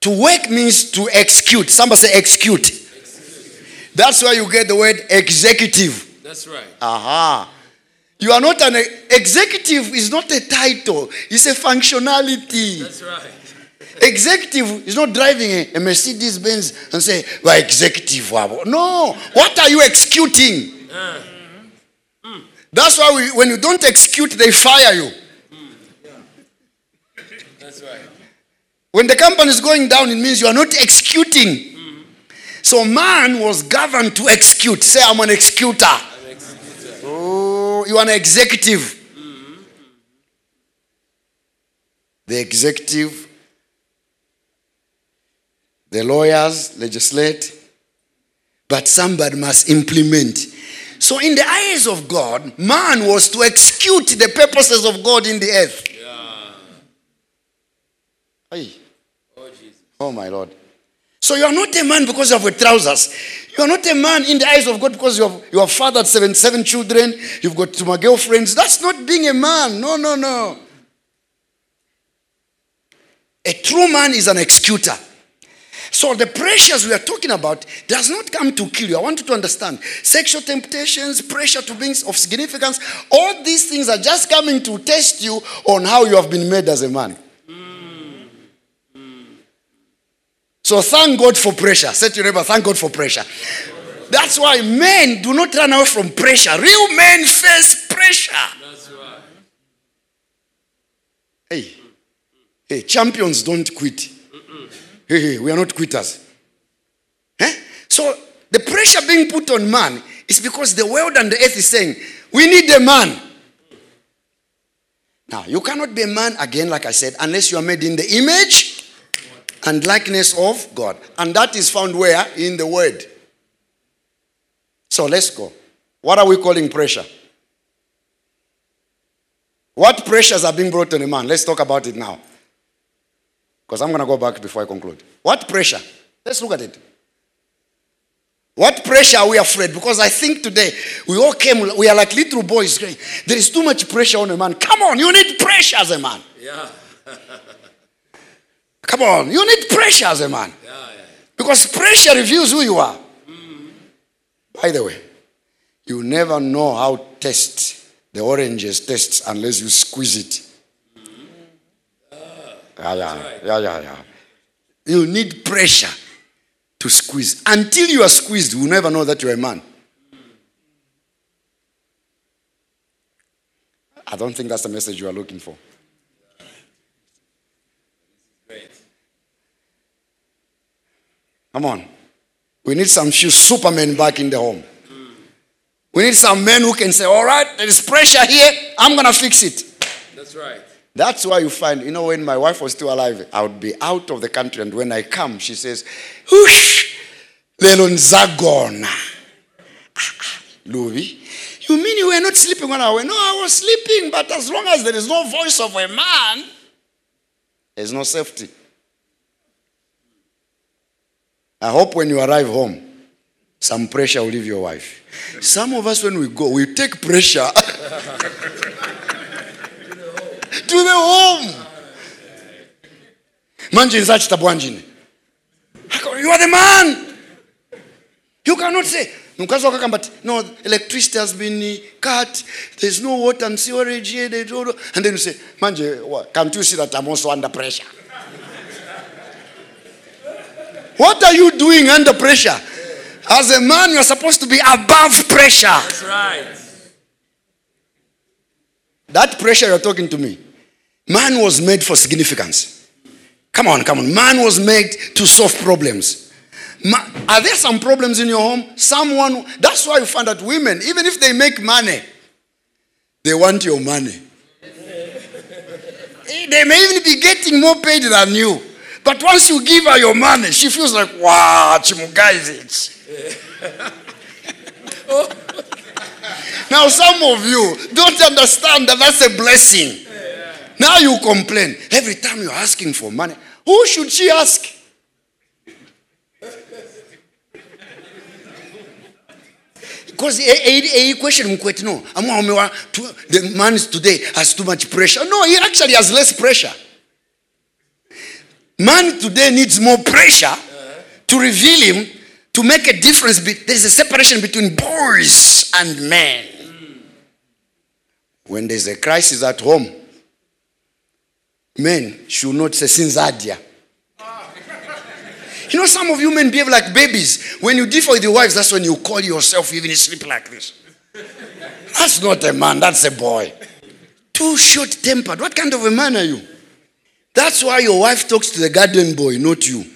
to work means to execute. Somebody say execute. execute. That's why you get the word executive. That's right. Aha. Uh-huh. You are not an executive is not a title. It's a functionality. That's right. Executive is not driving a, a Mercedes Benz and say, well, executive. No. What are you executing? Uh, mm. That's why we, when you don't execute, they fire you. Mm. Yeah. That's right. When the company is going down, it means you are not executing. Mm. So man was governed to execute. Say, I'm an executor. I'm an executor. Oh, you are an executive. Mm. The executive. The lawyers legislate, but somebody must implement. So in the eyes of God, man was to execute the purposes of God in the earth. Yeah. Hey. Oh, Jesus. Oh, my Lord. So you are not a man because you have trousers. You are not a man in the eyes of God because you have, you have fathered seven, seven children. You've got two more girlfriends. That's not being a man. No, no, no. A true man is an executor. So the pressures we are talking about does not come to kill you. I want you to understand. Sexual temptations, pressure to things of significance, all these things are just coming to test you on how you have been made as a man. Mm. Mm. So thank God for pressure. Say to your neighbor, thank God for pressure. That's why men do not run away from pressure. Real men face pressure. That's right. Hey. Hey, champions don't quit. We are not quitters. Eh? So the pressure being put on man is because the world and the earth is saying, we need a man. Now, you cannot be a man, again, like I said, unless you are made in the image and likeness of God. And that is found where? In the word. So let's go. What are we calling pressure? What pressures are being brought on a man? Let's talk about it now. Because I'm going to go back before I conclude. What pressure? Let's look at it. What pressure are we afraid? Because I think today, we all came, we are like little boys. There is too much pressure on a man. Come on, you need pressure as a man. Yeah. Come on, you need pressure as a man. Yeah, yeah, yeah. Because pressure reveals who you are. Mm-hmm. By the way, you never know how to taste the oranges tastes unless you squeeze it. Mm-hmm. Ah, yeah, yeah, right. yeah, yeah, yeah. You need pressure to squeeze. Until you are squeezed, you will never know that you are a man. I don't think that's the message you are looking for. Great. Come on. We need some few supermen back in the home. We need some men who can say, all right, there is pressure here. I'm going to fix it. That's right. That's why you find, you know, when my wife was still alive, I would be out of the country. And when I come, she says, whoosh, Lelonzagona. Louis, you mean you were not sleeping when I went? No, I was sleeping. But as long as there is no voice of a man, there's no safety. I hope when you arrive home, some pressure will leave your wife. Some of us, when we go, we take pressure to the home. Manjin such tabuanjin. You are the man. You cannot say, no, electricity has been cut. There's no water and sewerage here. And then you say, Manje, what? Can't you see that I'm also under pressure? What are you doing under pressure? As a man, you're supposed to be above pressure. That's right. That pressure you're talking to me. Man was made for significance. Come on, come on. Man was made to solve problems. Ma- Are there some problems in your home? Someone, that's why you find that women, even if they make money, they want your money. They may even be getting more paid than you. But once you give her your money, she feels like, wow, Chimuga is it. Now some of you don't understand that that's a blessing. Yeah. Now you complain. Every time you're asking for money, who should she ask? Because a question, the man today has too much pressure. No, he actually has less pressure. Man today needs more pressure to reveal him. To make a difference, there is a separation between boys and men. Mm. When there's a crisis at home, men should not say, Sinzadia. Ah. You know, some of you men behave like babies. When you differ with your wives, that's when you call yourself, even sleep like this. That's not a man, that's a boy. Too short-tempered. What kind of a man are you? That's why your wife talks to the garden boy, not you.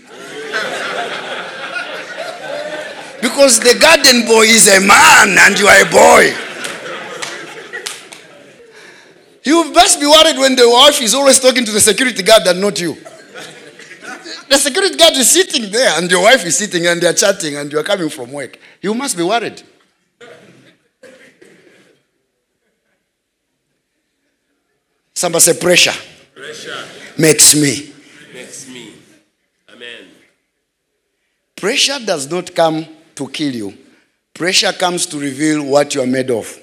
Because the garden boy is a man and you are a boy. You must be worried when the wife is always talking to the security guard and not you. The security guard is sitting there and your wife is sitting and they are chatting and you are coming from work. You must be worried. Somebody say pressure. Pressure makes me. Makes me. Amen. Pressure does not come to kill you. Pressure comes to reveal what you are made of.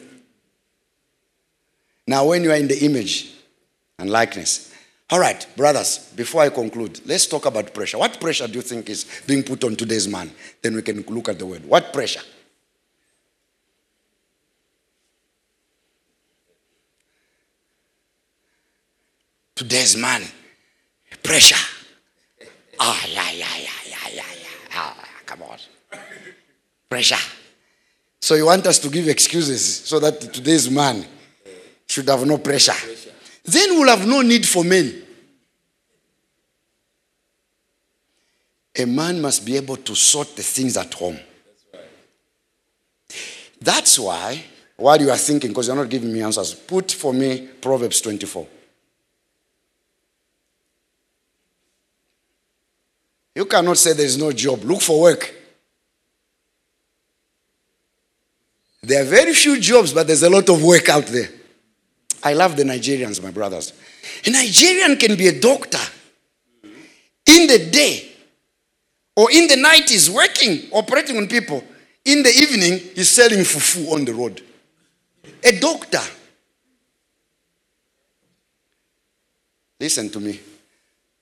Now, when you are in the image and likeness. All right, brothers, before I conclude, let's talk about pressure. What pressure do you think is being put on today's man? Then we can look at the word. What pressure? Today's man. Pressure. Ah, yeah, yeah, yeah, yeah, yeah, yeah. Ah, come on. Pressure. So you want us to give excuses so that today's man should have no pressure. pressure. Then we'll have no need for men. A man must be able to sort the things at home. That's right. That's why, while you are thinking, because you're not giving me answers, put for me Proverbs twenty-four. You cannot say there is no job. Look for work. There are very few jobs, but there's a lot of work out there. I love the Nigerians, my brothers. A Nigerian can be a doctor in the day, or in the night he's working, operating on people. In the evening, he's selling fufu on the road. A doctor. Listen to me.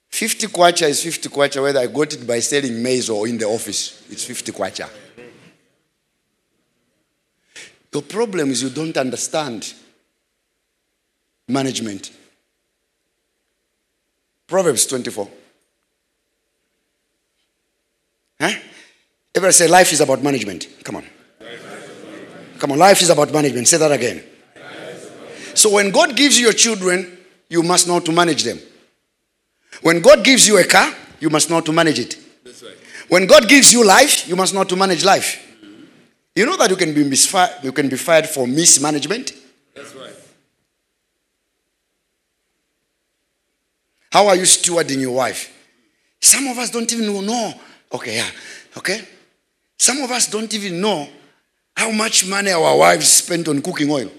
fifty kwacha is fifty kwacha, whether I got it by selling maize or in the office. It's fifty kwacha. Your problem is you don't understand management. Proverbs twenty-four. Huh? Everybody say, life is about management. Come on. Management. Come on, life is about management. Say that again. So when God gives you your children, you must know how to manage them. When God gives you a car, you must know how to manage it. That's right. When God gives you life, you must know how to manage life. Mm-hmm. You know that you can be misfi- you can be fired for mismanagement? That's right. How are you stewarding your wife? Some of us don't even know. Okay, yeah. Okay? Some of us don't even know how much money our wives spend on cooking oil.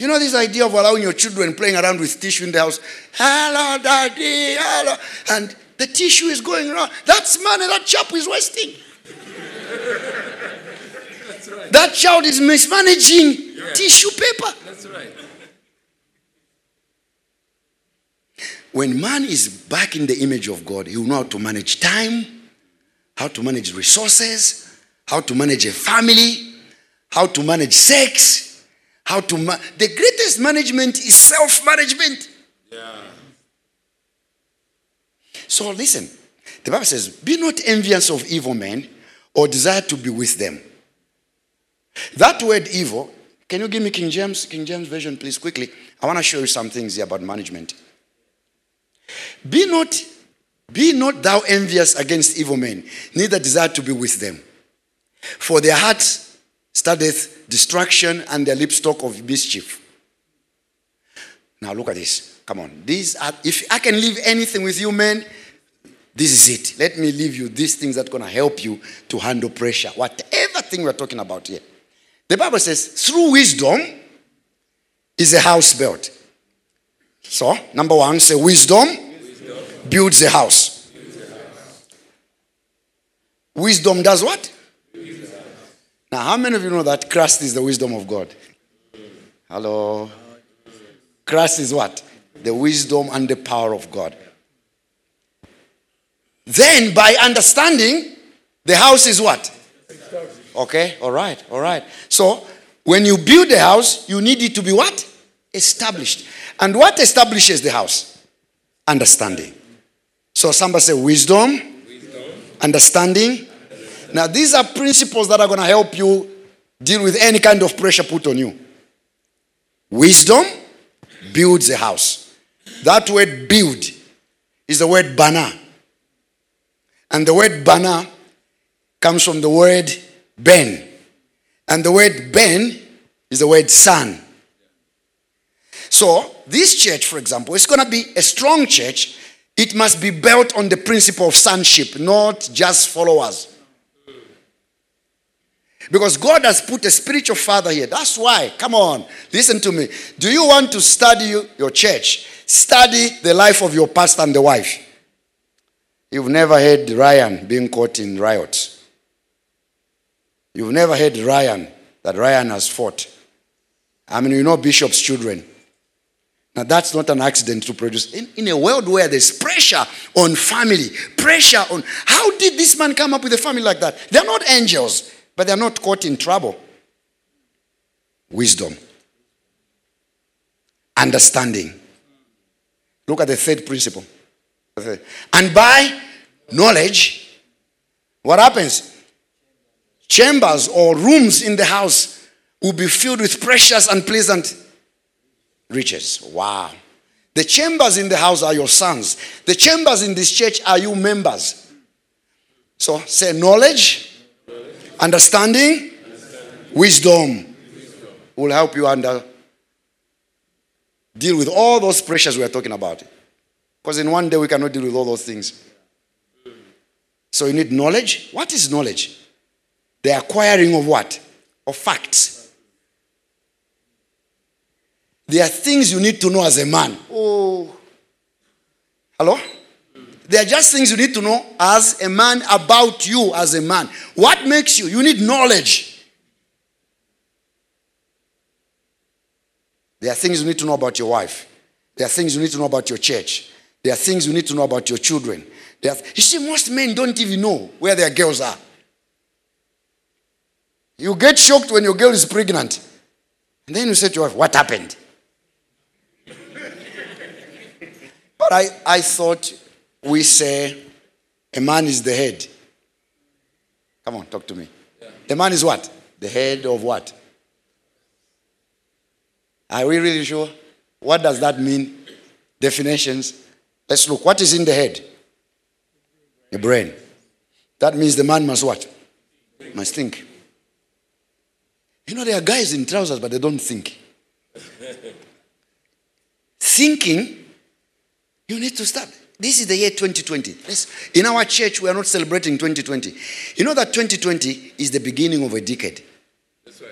You know this idea of allowing your children playing around with tissue in the house. Hello, daddy, hello. And the tissue is going around. That's money that chap is wasting. That's right. That child is mismanaging yeah. tissue paper. That's right. When man is back in the image of God, he will know how to manage time, how to manage resources, how to manage a family, how to manage sex, how to ma- the greatest management is self-management. Yeah. So listen, the Bible says, be not envious of evil men or desire to be with them. That word evil, can you give me King James, King James Version, please, quickly? I want to show you some things here about management. Be not, be not thou envious against evil men, neither desire to be with them. For their hearts studieth destruction, and their lips talk of mischief. Now look at this. Come on. These are, if I can leave anything with you, men, this is it. Let me leave you these things that are going to help you to handle pressure. Whatever thing we're talking about here. The Bible says, through wisdom is a house built. So, number one, say wisdom, wisdom. Builds a house. Builds a house. Wisdom does what? Builds a house. Now, how many of you know that Christ is the wisdom of God? Hello? Christ is what? The wisdom and the power of God. Then, by understanding, the house is what? Okay, all right, all right. So, when you build a house, you need it to be what? Established. And what establishes the house? Understanding. So somebody say wisdom, wisdom. Understanding. Understanding. Now these are principles that are going to help you deal with any kind of pressure put on you. Wisdom builds a house. That word build is the word bana. And the word bana comes from the word ben. And the word ben is the word son. So, this church, for example, it's going to be a strong church. It must be built on the principle of sonship, not just followers. Because God has put a spiritual father here. That's why, come on, listen to me. Do you want to study your church? Study the life of your pastor and the wife. You've never heard Ryan being caught in riots. You've never heard Ryan, that Ryan has fought. I mean, you know Bishop's children. Now, that's not an accident to produce. In, in a world where there's pressure on family, pressure on... How did this man come up with a family like that? They're not angels, but they're not caught in trouble. Wisdom. Understanding. Look at the third principle. And by knowledge, what happens? Chambers or rooms in the house will be filled with precious and pleasant riches. Wow. The chambers in the house are your sons. The chambers in this church are you members. So say knowledge, knowledge. Understanding, understanding. Wisdom. Wisdom will help you under deal with all those pressures we are talking about. Because in one day we cannot deal with all those things. So you need knowledge. What is knowledge? The acquiring of what? Of facts. There are things you need to know as a man. Oh. Hello? There are just things you need to know as a man about you as a man. What makes you? You need knowledge. There are things you need to know about your wife. There are things you need to know about your church. There are things you need to know about your children. There are, you see, most men don't even know where their girls are. You get shocked when your girl is pregnant. And then you say to your wife, what happened? But I, I thought... We say, a man is the head. Come on, talk to me. Yeah. The man is what? The head of what? Are we really sure? What does that mean? Definitions. Let's look. What is in the head? The brain. That means the man must what? Must think. You know, there are guys in trousers, but they don't think. Thinking, you need to start. This is the year twenty twenty. Let's, in our church, we are not celebrating twenty twenty. You know that twenty twenty is the beginning of a decade. That's right.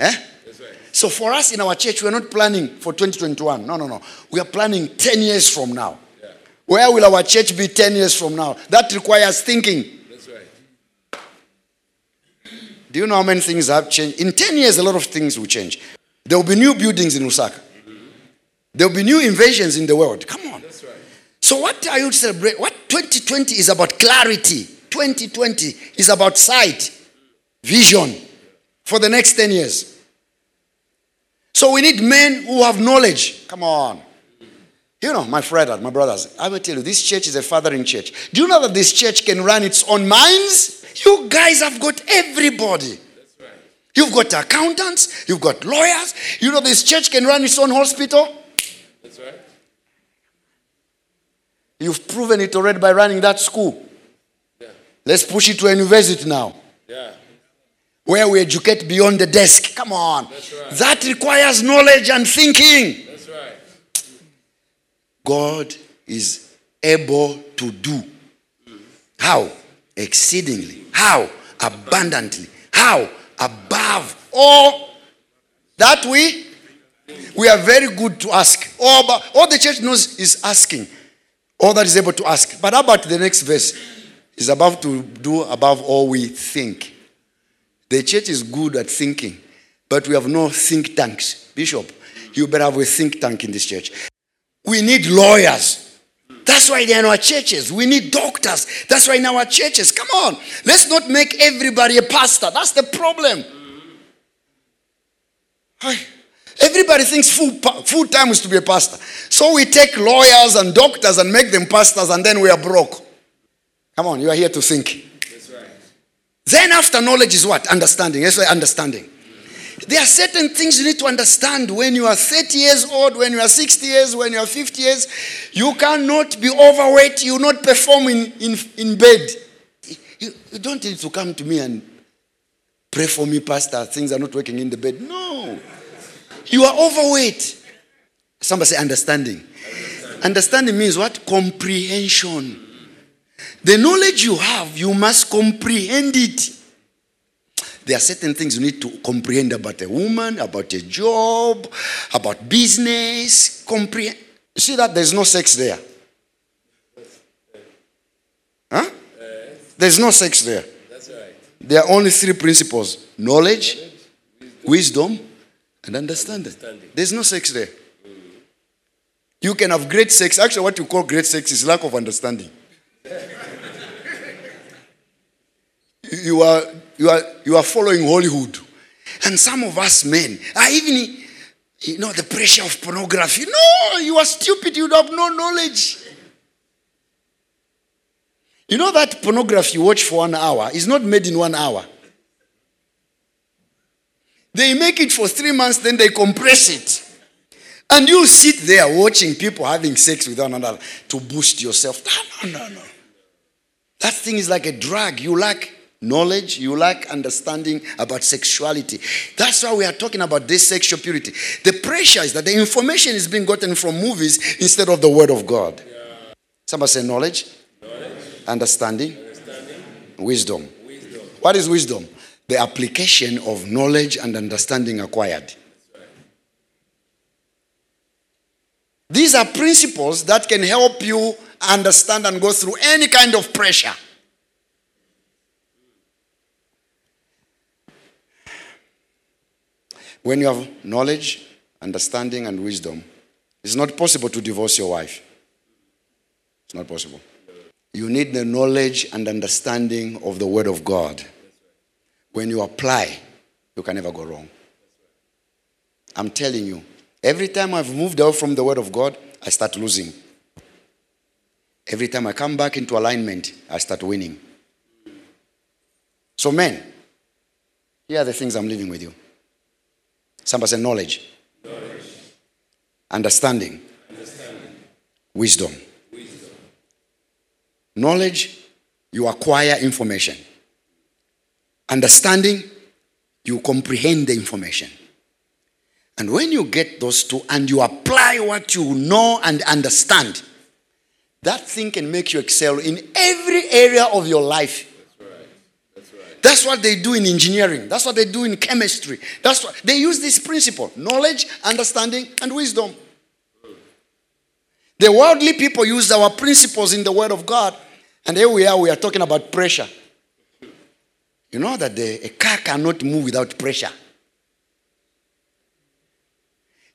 Yeah. Eh? That's right. So for us in our church, we are not planning for twenty twenty-one. No, no, no. We are planning ten years from now. Yeah. Where will our church be ten years from now? That requires thinking. That's right. Do you know how many things have changed? In ten years, a lot of things will change. There will be new buildings in Lusaka. Mm-hmm. There will be new invasions in the world. Come on. So what are you celebrating? What twenty twenty is about clarity. twenty twenty is about sight, vision for the next ten years. So we need men who have knowledge. Come on. You know, my friend, my brothers, I will tell you, this church is a fathering church. Do you know that this church can run its own minds? You guys have got everybody. That's right. You've got accountants. You've got lawyers. You know this church can run its own hospital. That's right. You've proven it already by running that school. Yeah. Let's push it to a university now. Yeah. Where we educate beyond the desk. Come on. That's right. That requires knowledge and thinking. That's right. God is able to do. How? Exceedingly. How? Abundantly. How? Above all that we we are very good to ask. All, but, all the church knows is asking. All that is able to ask. But how about the next verse? Is above to do above all we think. The church is good at thinking, but we have no think tanks. Bishop, you better have a think tank in this church. We need lawyers. That's why they're in our churches. We need doctors. That's why in our churches. Come on. Let's not make everybody a pastor. That's the problem. Hi. Everybody thinks full, full time is to be a pastor. So we take lawyers and doctors and make them pastors and then we are broke. Come on, you are here to think. That's right. Then after knowledge is what? Understanding. That's why understanding. Mm-hmm. There are certain things you need to understand when you are thirty years old, when you are sixty years, when you are fifty years. You cannot be overweight. You not perform in, in, in bed. You, you don't need to come to me and pray for me, pastor. Things are not working in the bed. No. You are overweight. Somebody say understanding. Understanding. Understanding means what? Comprehension. The knowledge you have, you must comprehend it. There are certain things you need to comprehend about a woman, about a job, about business. Comprehend. You see that there's no sex there. Huh? There's no sex there. That's right. There are only three principles. Knowledge, wisdom, and understand it. There's no sex there. Mm. You can have great sex. Actually, what you call great sex is lack of understanding. you are you are you are following Hollywood, and some of us men are even, you know, the pressure of pornography. No, you are stupid. You have no knowledge. You know that pornography you watch for one hour is not made in one hour. They make it for three months, then they compress it. And you sit there watching people having sex with one another to boost yourself. No, no, no, no. That thing is like a drug. You lack knowledge. You lack understanding about sexuality. That's why we are talking about this sexual purity. The pressure is that the information is being gotten from movies instead of the word of God. Yeah. Somebody say knowledge. Knowledge. Understanding. Understanding. Wisdom. Wisdom. What is wisdom? The application of knowledge and understanding acquired. These are principles that can help you understand and go through any kind of pressure. When you have knowledge, understanding, and wisdom, it's not possible to divorce your wife. It's not possible. You need the knowledge and understanding of the Word of God. When you apply, you can never go wrong. I'm telling you, every time I've moved out from the Word of God, I start losing. Every time I come back into alignment, I start winning. So men, here are the things I'm leaving with you. Somebody say knowledge. Knowledge. Understanding. Understanding. Wisdom. Wisdom. Knowledge, you acquire information. Understanding, you comprehend the information. And when you get those two and you apply what you know and understand, that thing can make you excel in every area of your life. That's what they do in engineering. That's what they do in chemistry. That's what they use this principle: knowledge, understanding, and wisdom. The worldly people use our principles in the Word of God, and here we are, we are talking about pressure. You know that the, a car cannot move without pressure.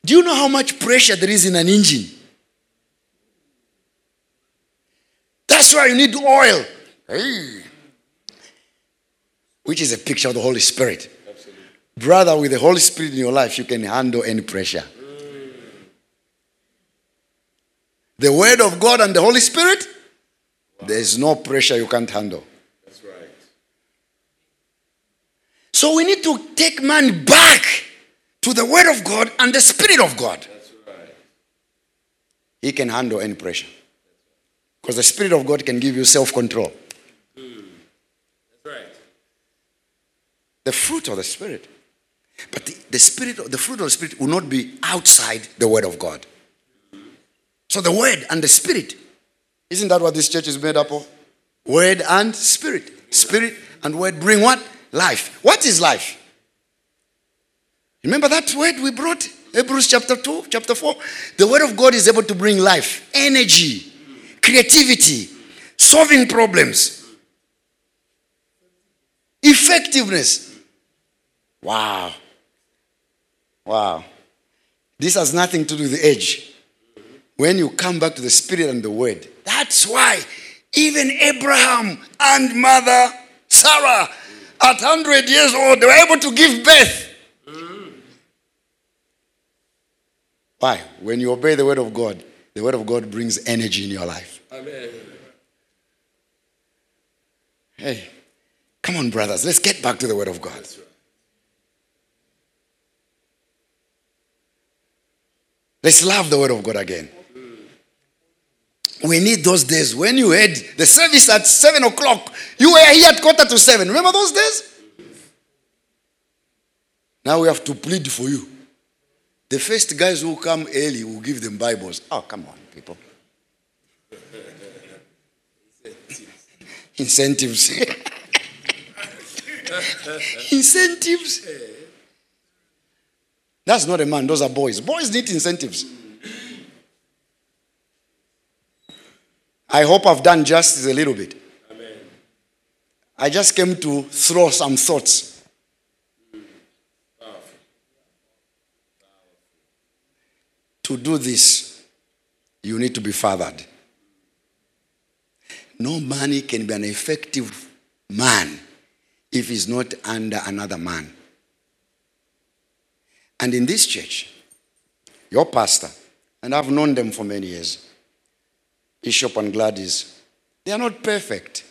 Do you know how much pressure there is in an engine? That's why you need oil. Hey. Which is a picture of the Holy Spirit. Absolutely. Brother, with the Holy Spirit in your life, you can handle any pressure. Mm. The Word of God and the Holy Spirit, wow. There is no pressure you can't handle. That's right. So we need to take man back to the Word of God and the Spirit of God. That's right. He can handle any pressure. Because the Spirit of God can give you self-control. The fruit of the Spirit. But the, the, spirit, the fruit of the Spirit will not be outside the Word of God. So the Word and the Spirit. Isn't that what this church is made up of? Word and Spirit. Spirit and Word bring what? Life. What is life? Remember that word we brought? Hebrews chapter two, chapter four. The Word of God is able to bring life, energy, creativity, solving problems, effectiveness. Wow. Wow. This has nothing to do with the age. When you come back to the Spirit and the Word, that's why even Abraham and mother Sarah, at one hundred years old, they were able to give birth. Why? When you obey the Word of God, the Word of God brings energy in your life. Amen. Hey, come on, brothers, let's get back to the Word of God. Let's love the Word of God again. We need those days when you had the service at seven o'clock. You were here at quarter to seven. Remember those days? Now we have to plead for you. The first guys who come early will give them Bibles. Oh, come on, people. Incentives. Incentives. That's not a man. Those are boys. Boys need incentives. I hope I've done justice a little bit. Amen. I just came to throw some thoughts. To do this, you need to be fathered. No man can be an effective man if he's not under another man. And in this church, your pastor, and I've known them for many years, Bishop and Gladys, they are not perfect.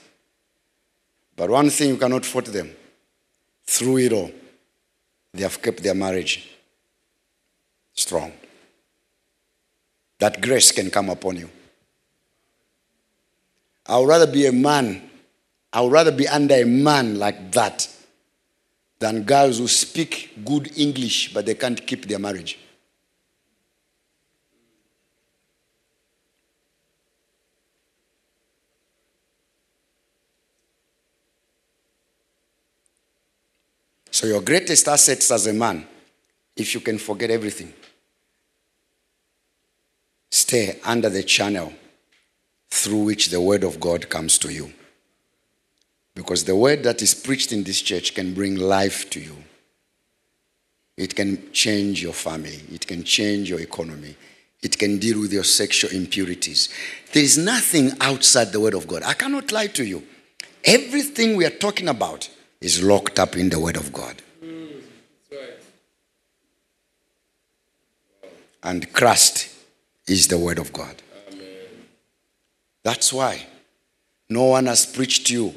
But one thing you cannot fault them, through it all, they have kept their marriage strong. That grace can come upon you. I would rather be a man, I would rather be under a man like that than girls who speak good English, but they can't keep their marriage. So your greatest assets as a man, if you can forget everything, stay under the channel through which the word of God comes to you. Because the word that is preached in this church can bring life to you. It can change your family. It can change your economy. It can deal with your sexual impurities. There is nothing outside the word of God. I cannot lie to you. Everything we are talking about is locked up in the word of God. Mm, that's right. And Christ is the word of God. Amen. That's why no one has preached to you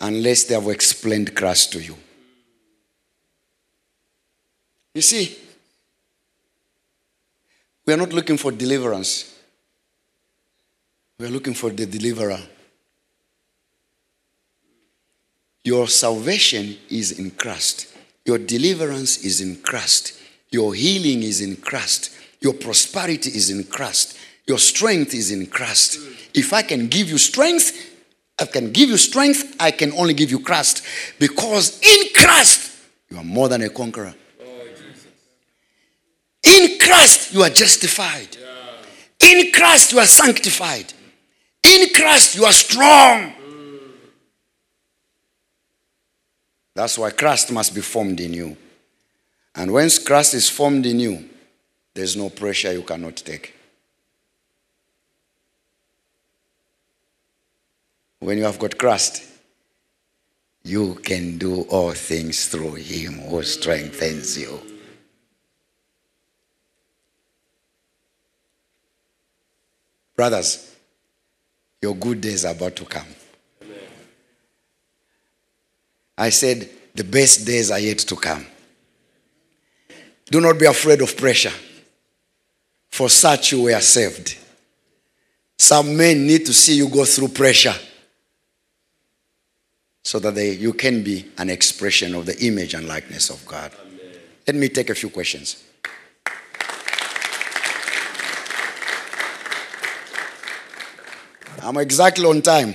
unless they have explained Christ to you. You see, we are not looking for deliverance. We are looking for the deliverer. Your salvation is in Christ. Your deliverance is in Christ. Your healing is in Christ. Your prosperity is in Christ. Your strength is in Christ. If I can give you strength, I can give you strength, I can only give you Christ. Because in Christ, you are more than a conqueror. In Christ, you are justified. Yeah. In Christ, you are sanctified. In Christ, you are strong. Mm. That's why Christ must be formed in you. And once Christ is formed in you, there's no pressure you cannot take. When you have got Christ, you can do all things through him who strengthens you. Brothers, your good days are about to come. Amen. I said, the best days are yet to come. Do not be afraid of pressure. For such you were saved. Some men need to see you go through pressure so that they, you can be an expression of the image and likeness of God. Amen. Let me take a few questions. I'm exactly on time.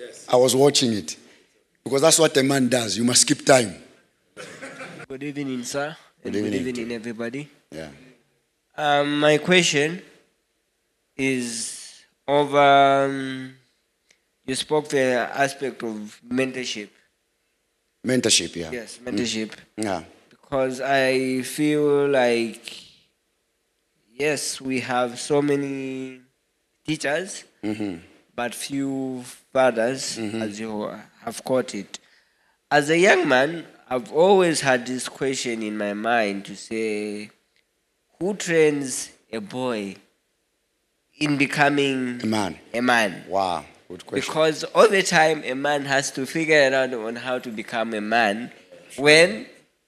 Yes. I was watching it. Because that's what a man does. You must keep time. Good evening, sir. And good evening, good evening everybody. Yeah. Um, my question is over, um, you spoke the aspect of mentorship. Mentorship, yeah. Yes, mentorship. Mm. Yeah. Because I feel like, yes, we have so many teachers, mm-hmm. but few fathers, mm-hmm. as you have caught it. As a young man, I've always had this question in my mind to say, who trains a boy in becoming a man? A man. Wow, good question. Because all the time a man has to figure it out on how to become a man. When,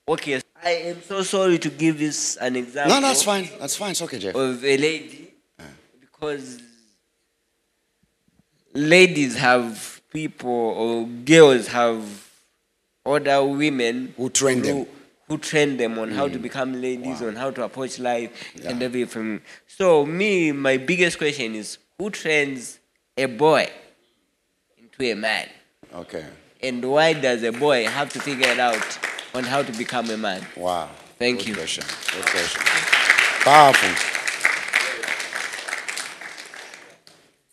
okay, I am so sorry to give this an example. No, that's fine. That's fine. It's okay, Jeff. Of a lady, yeah. Because ladies have people, or girls have other women who train who, them, who train them on mm. how to become ladies, wow. on how to approach life, yeah. and everything. So, me, my biggest question is: who trains a boy into a man? Okay. And why does a boy have to figure it out on how to become a man? Wow. Thank Good you. Question. Good question. Powerful.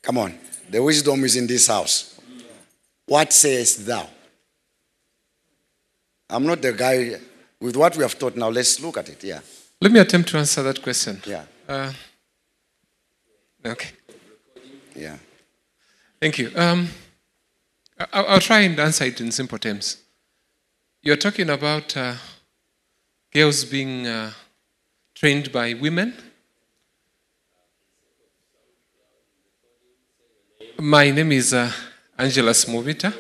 Come on. The wisdom is in this house. What sayest thou? I'm not the guy. With what we have taught now, let's look at it. Yeah. Let me attempt to answer that question. Yeah. Uh, okay. Yeah. Thank you. Um, I, I'll try and answer it in simple terms. You're talking about uh, girls being uh, trained by women. My name is uh, Angela Smovita.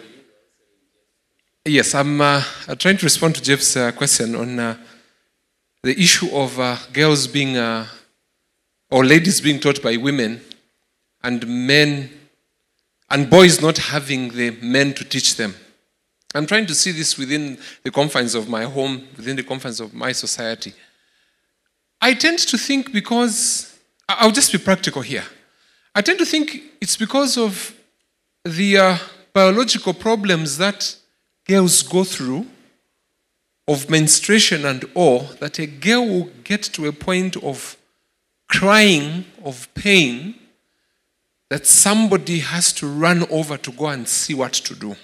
Yes, I'm uh, trying to respond to Jeff's uh, question on uh, the issue of uh, girls being, uh, or ladies being taught by women, and men, and boys not having the men to teach them. I'm trying to see this within the confines of my home, within the confines of my society. I tend to think because, I'll just be practical here. I tend to think it's because of the uh, biological problems that girls go through of menstruation and all, that a girl will get to a point of crying, of pain, that somebody has to run over to go and see what to do.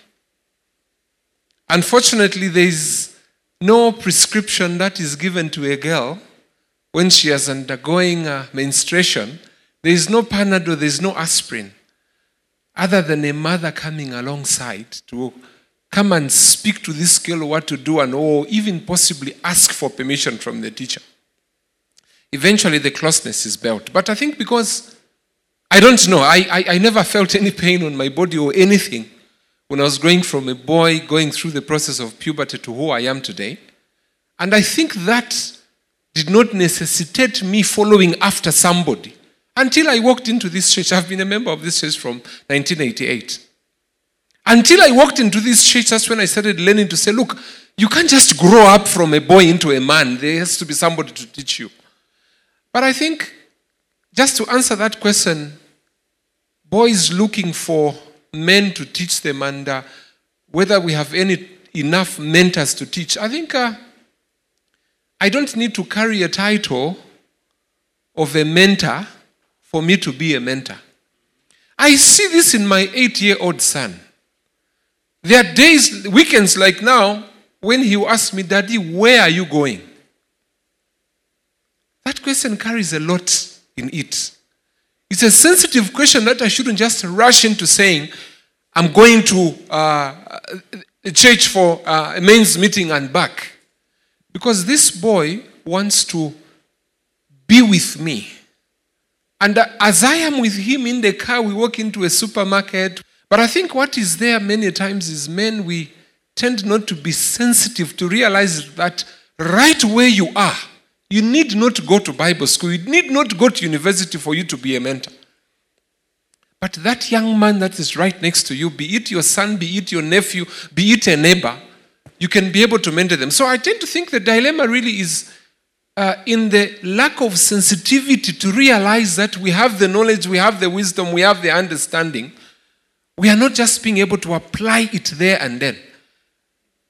Unfortunately, there is no prescription that is given to a girl when she is undergoing a menstruation. There is no Panadol, there is no aspirin, other than a mother coming alongside to come and speak to this girl what to do, and or even possibly ask for permission from the teacher. Eventually the closeness is built. But I think because, I don't know, I, I, I never felt any pain on my body or anything when I was going from a boy going through the process of puberty to who I am today. And I think that did not necessitate me following after somebody until I walked into this church. I've been a member of this church from nineteen eighty-eight. Until I walked into this church, that's when I started learning to say, look, you can't just grow up from a boy into a man. There has to be somebody to teach you. But I think, just to answer that question, boys looking for men to teach them, and uh, whether we have any enough mentors to teach, I think uh, I don't need to carry a title of a mentor for me to be a mentor. I see this in my eight-year-old son. There are days, weekends like now, when he will ask me, Daddy, where are you going? That question carries a lot in it. It's a sensitive question that I shouldn't just rush into saying, I'm going to uh, a church for uh, a men's meeting and back. Because this boy wants to be with me. And uh, as I am with him in the car, we walk into a supermarket. But I think what is there many times is men, we tend not to be sensitive to realize that right where you are, you need not go to Bible school, you need not go to university for you to be a mentor. But that young man that is right next to you, be it your son, be it your nephew, be it a neighbor, you can be able to mentor them. So I tend to think the dilemma really is uh, in the lack of sensitivity to realize that we have the knowledge, we have the wisdom, we have the understanding. We are not just being able to apply it there and then.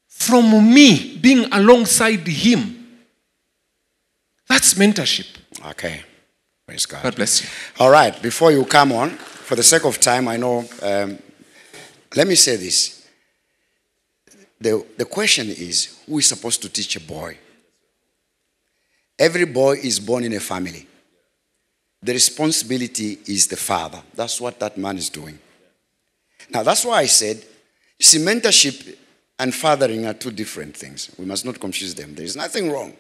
From me, being alongside him, that's mentorship. Okay. Praise God. God bless you. All right. Before you come on, for the sake of time, I know, um, let me say this. The, the question is, who is supposed to teach a boy? Every boy is born in a family. The responsibility is the father. That's what that man is doing. Now, that's why I said, you see, mentorship and fathering are two different things. We must not confuse them. There is nothing wrong.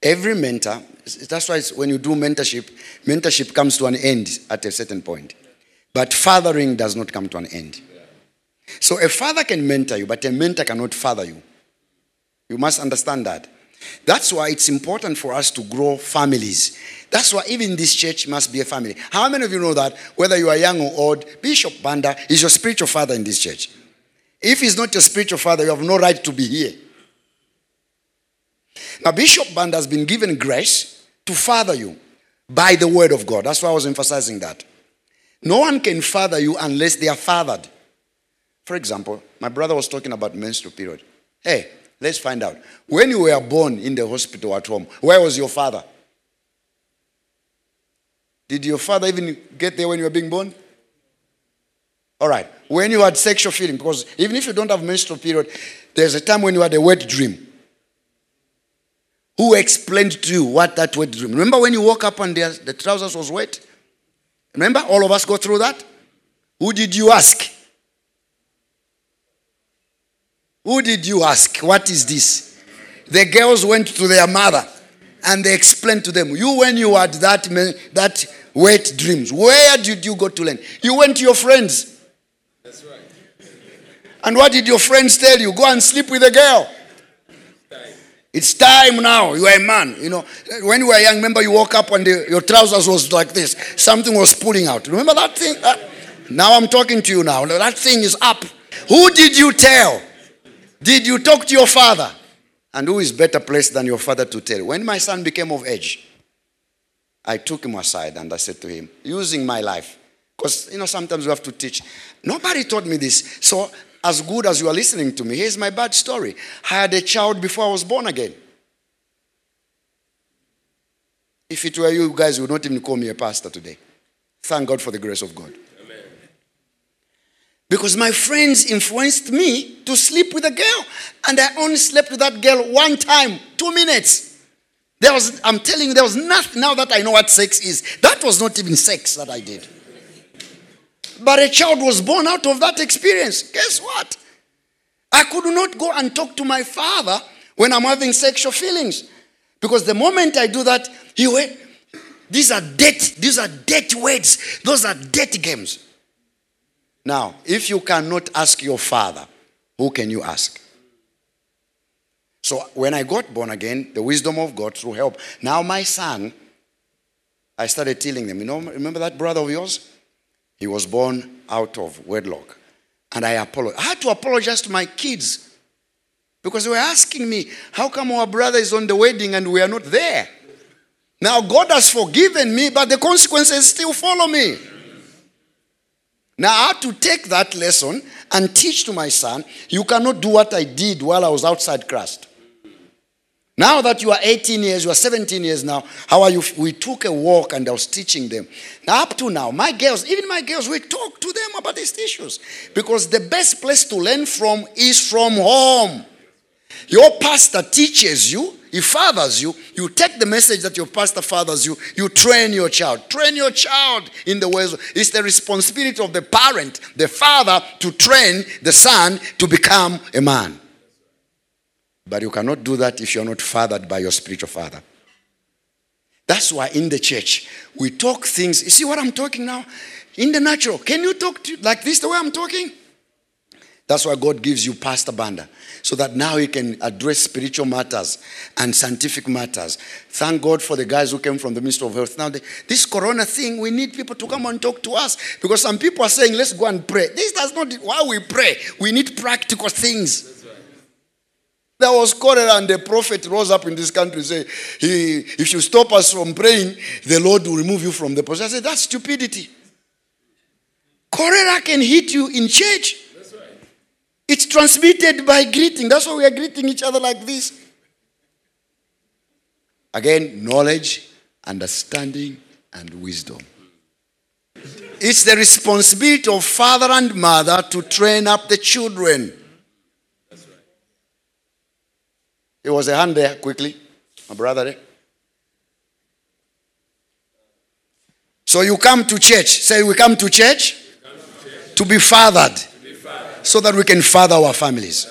Every mentor, that's why it's when you do mentorship, mentorship comes to an end at a certain point. But fathering does not come to an end. So a father can mentor you, but a mentor cannot father you. You must understand that. That's why it's important for us to grow families. That's why even this church must be a family. How many of you know that? Whether you are young or old, Bishop Banda is your spiritual father in this church. If he's not your spiritual father, you have no right to be here. Now, Bishop Banda has been given grace to father you by the word of God. That's why I was emphasizing that. No one can father you unless they are fathered. For example, my brother was talking about menstrual period. Hey, let's find out. When you were born in the hospital at home, where was your father? Did your father even get there when you were being born? All right. When you had sexual feeling, because even if you don't have menstrual period, there's a time when you had a wet dream. Who explained to you what that wet dream? Remember when you woke up and the, the trousers was wet? Remember? All of us go through that. Who did you ask? Who did you ask? What is this? The girls went to their mother and they explained to them, you, when you had that, that wet dreams, where did you go to learn? You went to your friends. That's right. And what did your friends tell you? Go and sleep with a girl. It's time, it's time now. You are a man. You know, when you were young, remember you woke up and the, your trousers was like this. Something was pulling out. Remember that thing? That, now I'm talking to you now. That thing is up. Who did you tell? Did you talk to your father? And who is better placed than your father to tell? When my son became of age, I took him aside and I said to him, using my life, because, you know, sometimes we have to teach. Nobody taught me this. So as good as you are listening to me, here's my bad story. I had a child before I was born again. If it were you guys, you would not even call me a pastor today. Thank God for the grace of God. Amen. Because my friends influenced me to sleep with a girl. And I only slept with that girl one time, two minutes. There was, I'm telling you, there was nothing. Now that I know what sex is, that was not even sex that I did. But a child was born out of that experience. Guess what? I could not go and talk to my father when I'm having sexual feelings. Because the moment I do that, he went, these are debt, these are debt words. Those are debt games. Now, if you cannot ask your father, who can you ask? So when I got born again, the wisdom of God through help. Now my son, I started telling them, you know, remember that brother of yours? He was born out of wedlock. And I apologized. I had to apologize to my kids. Because they were asking me, how come our brother is on the wedding and we are not there? Now God has forgiven me, but the consequences still follow me. Now I had to take that lesson and teach to my son, you cannot do what I did while I was outside Christ. Now that you are eighteen years, you are seventeen years now, how are you? We took a walk and I was teaching them. Now up to now, my girls, even my girls, we talk to them about these issues. Because the best place to learn from is from home. Your pastor teaches you, he fathers you, you take the message that your pastor fathers you, you train your child. Train your child in the ways. It's the responsibility of the parent, the father, to train the son to become a man. But you cannot do that if you're not fathered by your spiritual father. That's why in the church, we talk things. You see what I'm talking now? In the natural, can you talk to, like this the way I'm talking? That's why God gives you Pastor Banda, so that now he can address spiritual matters and scientific matters. Thank God for the guys who came from the Ministry of Health. Now, they, this corona thing, we need people to come and talk to us, because some people are saying, let's go and pray. This does not, why we pray, we need practical things. There was cholera, and the prophet rose up in this country and said, he, if you stop us from praying, the Lord will remove you from the process. I said, that's stupidity. Cholera can hit you in church. That's right. It's transmitted by greeting. That's why we are greeting each other like this. Again, knowledge, understanding, and wisdom. It's the responsibility of father and mother to train up the children. There was a hand there, quickly. My brother there. So you come to church. Say, we come to church, come to, church. To, be fathered, to be fathered. So that we can father our families.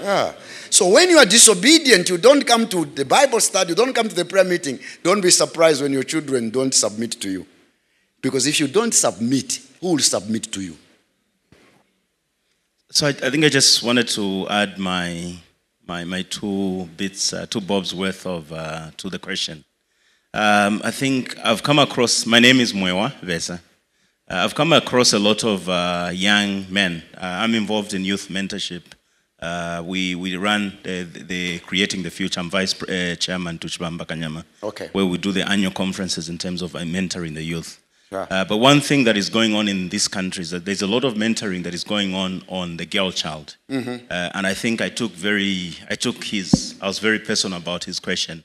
Yeah. So when you are disobedient, you don't come to the Bible study, you don't come to the prayer meeting. Don't be surprised when your children don't submit to you. Because if you don't submit, who will submit to you? So I, I think I just wanted to add my... My, my two bits, uh, two bobs worth of uh, to the question. Um, I think I've come across, my name is Mwewa Vesa. Uh, I've come across a lot of uh, young men. Uh, I'm involved in youth mentorship. Uh, we, we run the, the Creating the Future. I'm vice uh, chairman to Chibamba Kanyama, okay. Where we do the annual conferences in terms of uh, mentoring the youth. Sure. Uh, but one thing that is going on in this country is that there's a lot of mentoring that is going on on the girl child. Mm-hmm. Uh, and I think I took very, I took his, I was very personal about his question.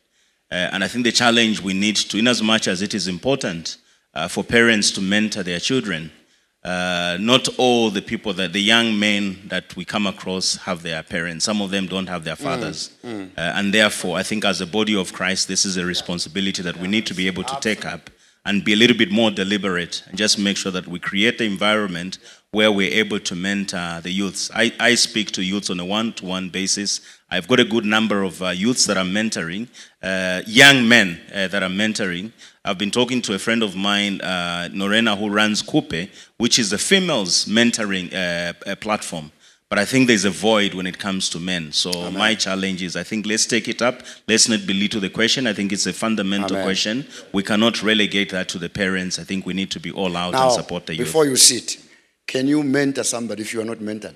Uh, and I think the challenge we need to, in as much as it is important uh, for parents to mentor their children, uh, not all the people that, the young men that we come across have their parents. Some of them don't have their fathers. Mm-hmm. uh, and therefore, I think as a body of Christ, this is a responsibility that we need to be able to take up. And be a little bit more deliberate and just make sure that we create the environment where we're able to mentor the youths. I, I speak to youths on a one-to-one basis. I've got a good number of uh, youths that I'm mentoring, uh, young men uh, that I'm mentoring. I've been talking to a friend of mine, uh, Norena, who runs Coupe, which is the females mentoring uh, platform. But I think there's a void when it comes to men. So Amen. My challenge is, I think let's take it up. Let's not belittle the question. I think it's a fundamental Amen. Question. We cannot relegate that to the parents. I think we need to be all out now, and support the youth. Before you sit, can you mentor somebody if you are not mentored?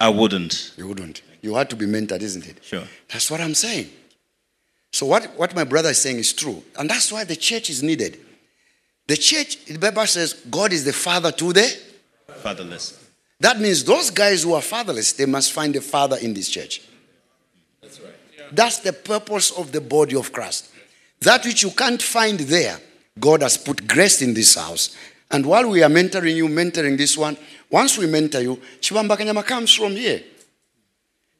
I wouldn't. You wouldn't. You had to be mentored, isn't it? Sure. That's what I'm saying. So what, what my brother is saying is true. And that's why the church is needed. The church, the Bible says, God is the father to the fatherless. That means those guys who are fatherless, they must find a father in this church. That's right. Yeah. That's the purpose of the body of Christ. That which you can't find there, God has put grace in this house. And while we are mentoring you, mentoring this one, once we mentor you, Chibamba Kanyama comes from here.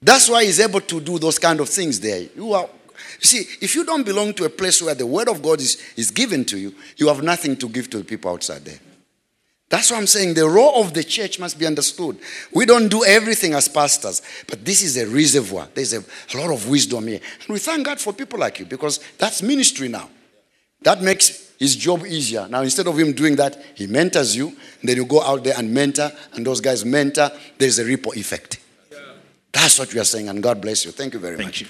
That's why he's able to do those kind of things there. You are, you see, if you don't belong to a place where the word of God is, is given to you, you have nothing to give to the people outside there. That's why I'm saying the role of the church must be understood. We don't do everything as pastors, but this is a reservoir. There's a lot of wisdom here. And we thank God for people like you, because that's ministry now. That makes his job easier. Now, instead of him doing that, he mentors you. And then you go out there and mentor, and those guys mentor. There's a ripple effect. Yeah. That's what we are saying, and God bless you. Thank you very thank much. You.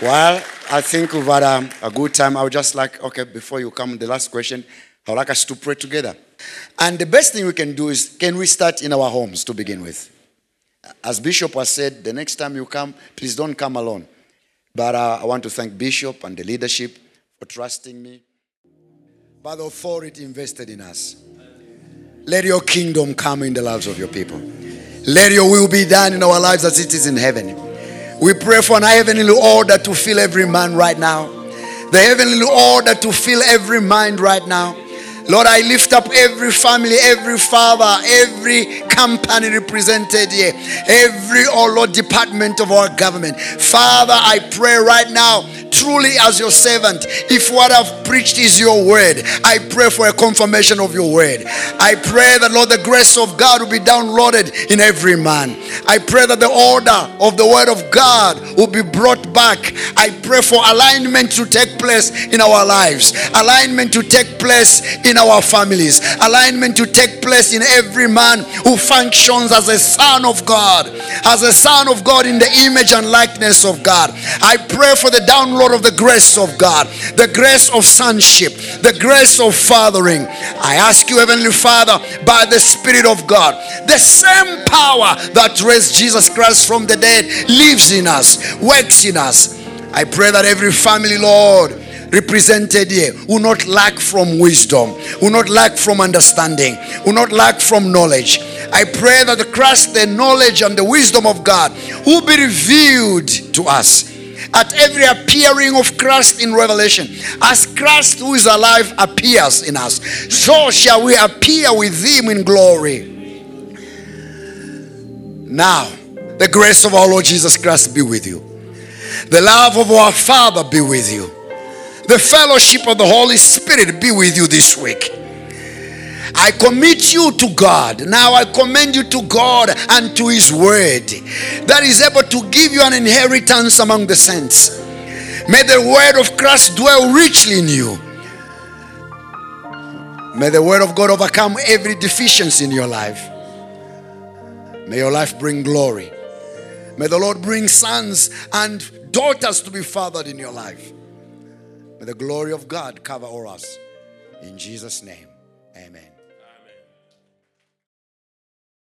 Well, I think we've had a, a good time. I would just like, okay, before you come, the last question, I would like us to pray together. And the best thing we can do is, can we start in our homes to begin with? As Bishop has said, the next time you come, please don't come alone. But uh, I want to thank Bishop and the leadership for trusting me. By the authority invested in us, let your kingdom come in the lives of your people. Let your will be done in our lives as it is in heaven. We pray for an heavenly order to fill every man right now. The heavenly order to fill every mind right now. Lord, I lift up every family, every father, every company represented here, every, oh Lord, department of our government. Father, I pray right now, truly as your servant, if what I've preached is your word, I pray for a confirmation of your word. I pray that, Lord, the grace of God will be downloaded in every man. I pray that the order of the word of God will be brought back. I pray for alignment to take place in our lives, alignment to take place in our families, alignment to take place in every man who functions as a son of God, as a son of God in the image and likeness of God. I pray for the download of the grace of God, the grace of sonship, the grace of fathering. I ask you, Heavenly Father, by the Spirit of God, the same power that raised Jesus Christ from the dead lives in us, works in us. I pray that every family, Lord, represented here will not lack from wisdom, will not lack from understanding, will not lack from knowledge. I pray that the Christ, the knowledge and the wisdom of God will be revealed to us at every appearing of Christ in Revelation. As Christ who is alive appears in us, so shall we appear with him in glory. Now, the grace of our Lord Jesus Christ be with you. The love of our Father be with you. The fellowship of the Holy Spirit be with you this week. I commit you to God. Now I commend you to God and to his word that is able to give you an inheritance among the saints. May the word of Christ dwell richly in you. May the word of God overcome every deficiency in your life. May your life bring glory. May the Lord bring sons and daughters to be fathered in your life. May the glory of God cover all us. In Jesus' name, amen.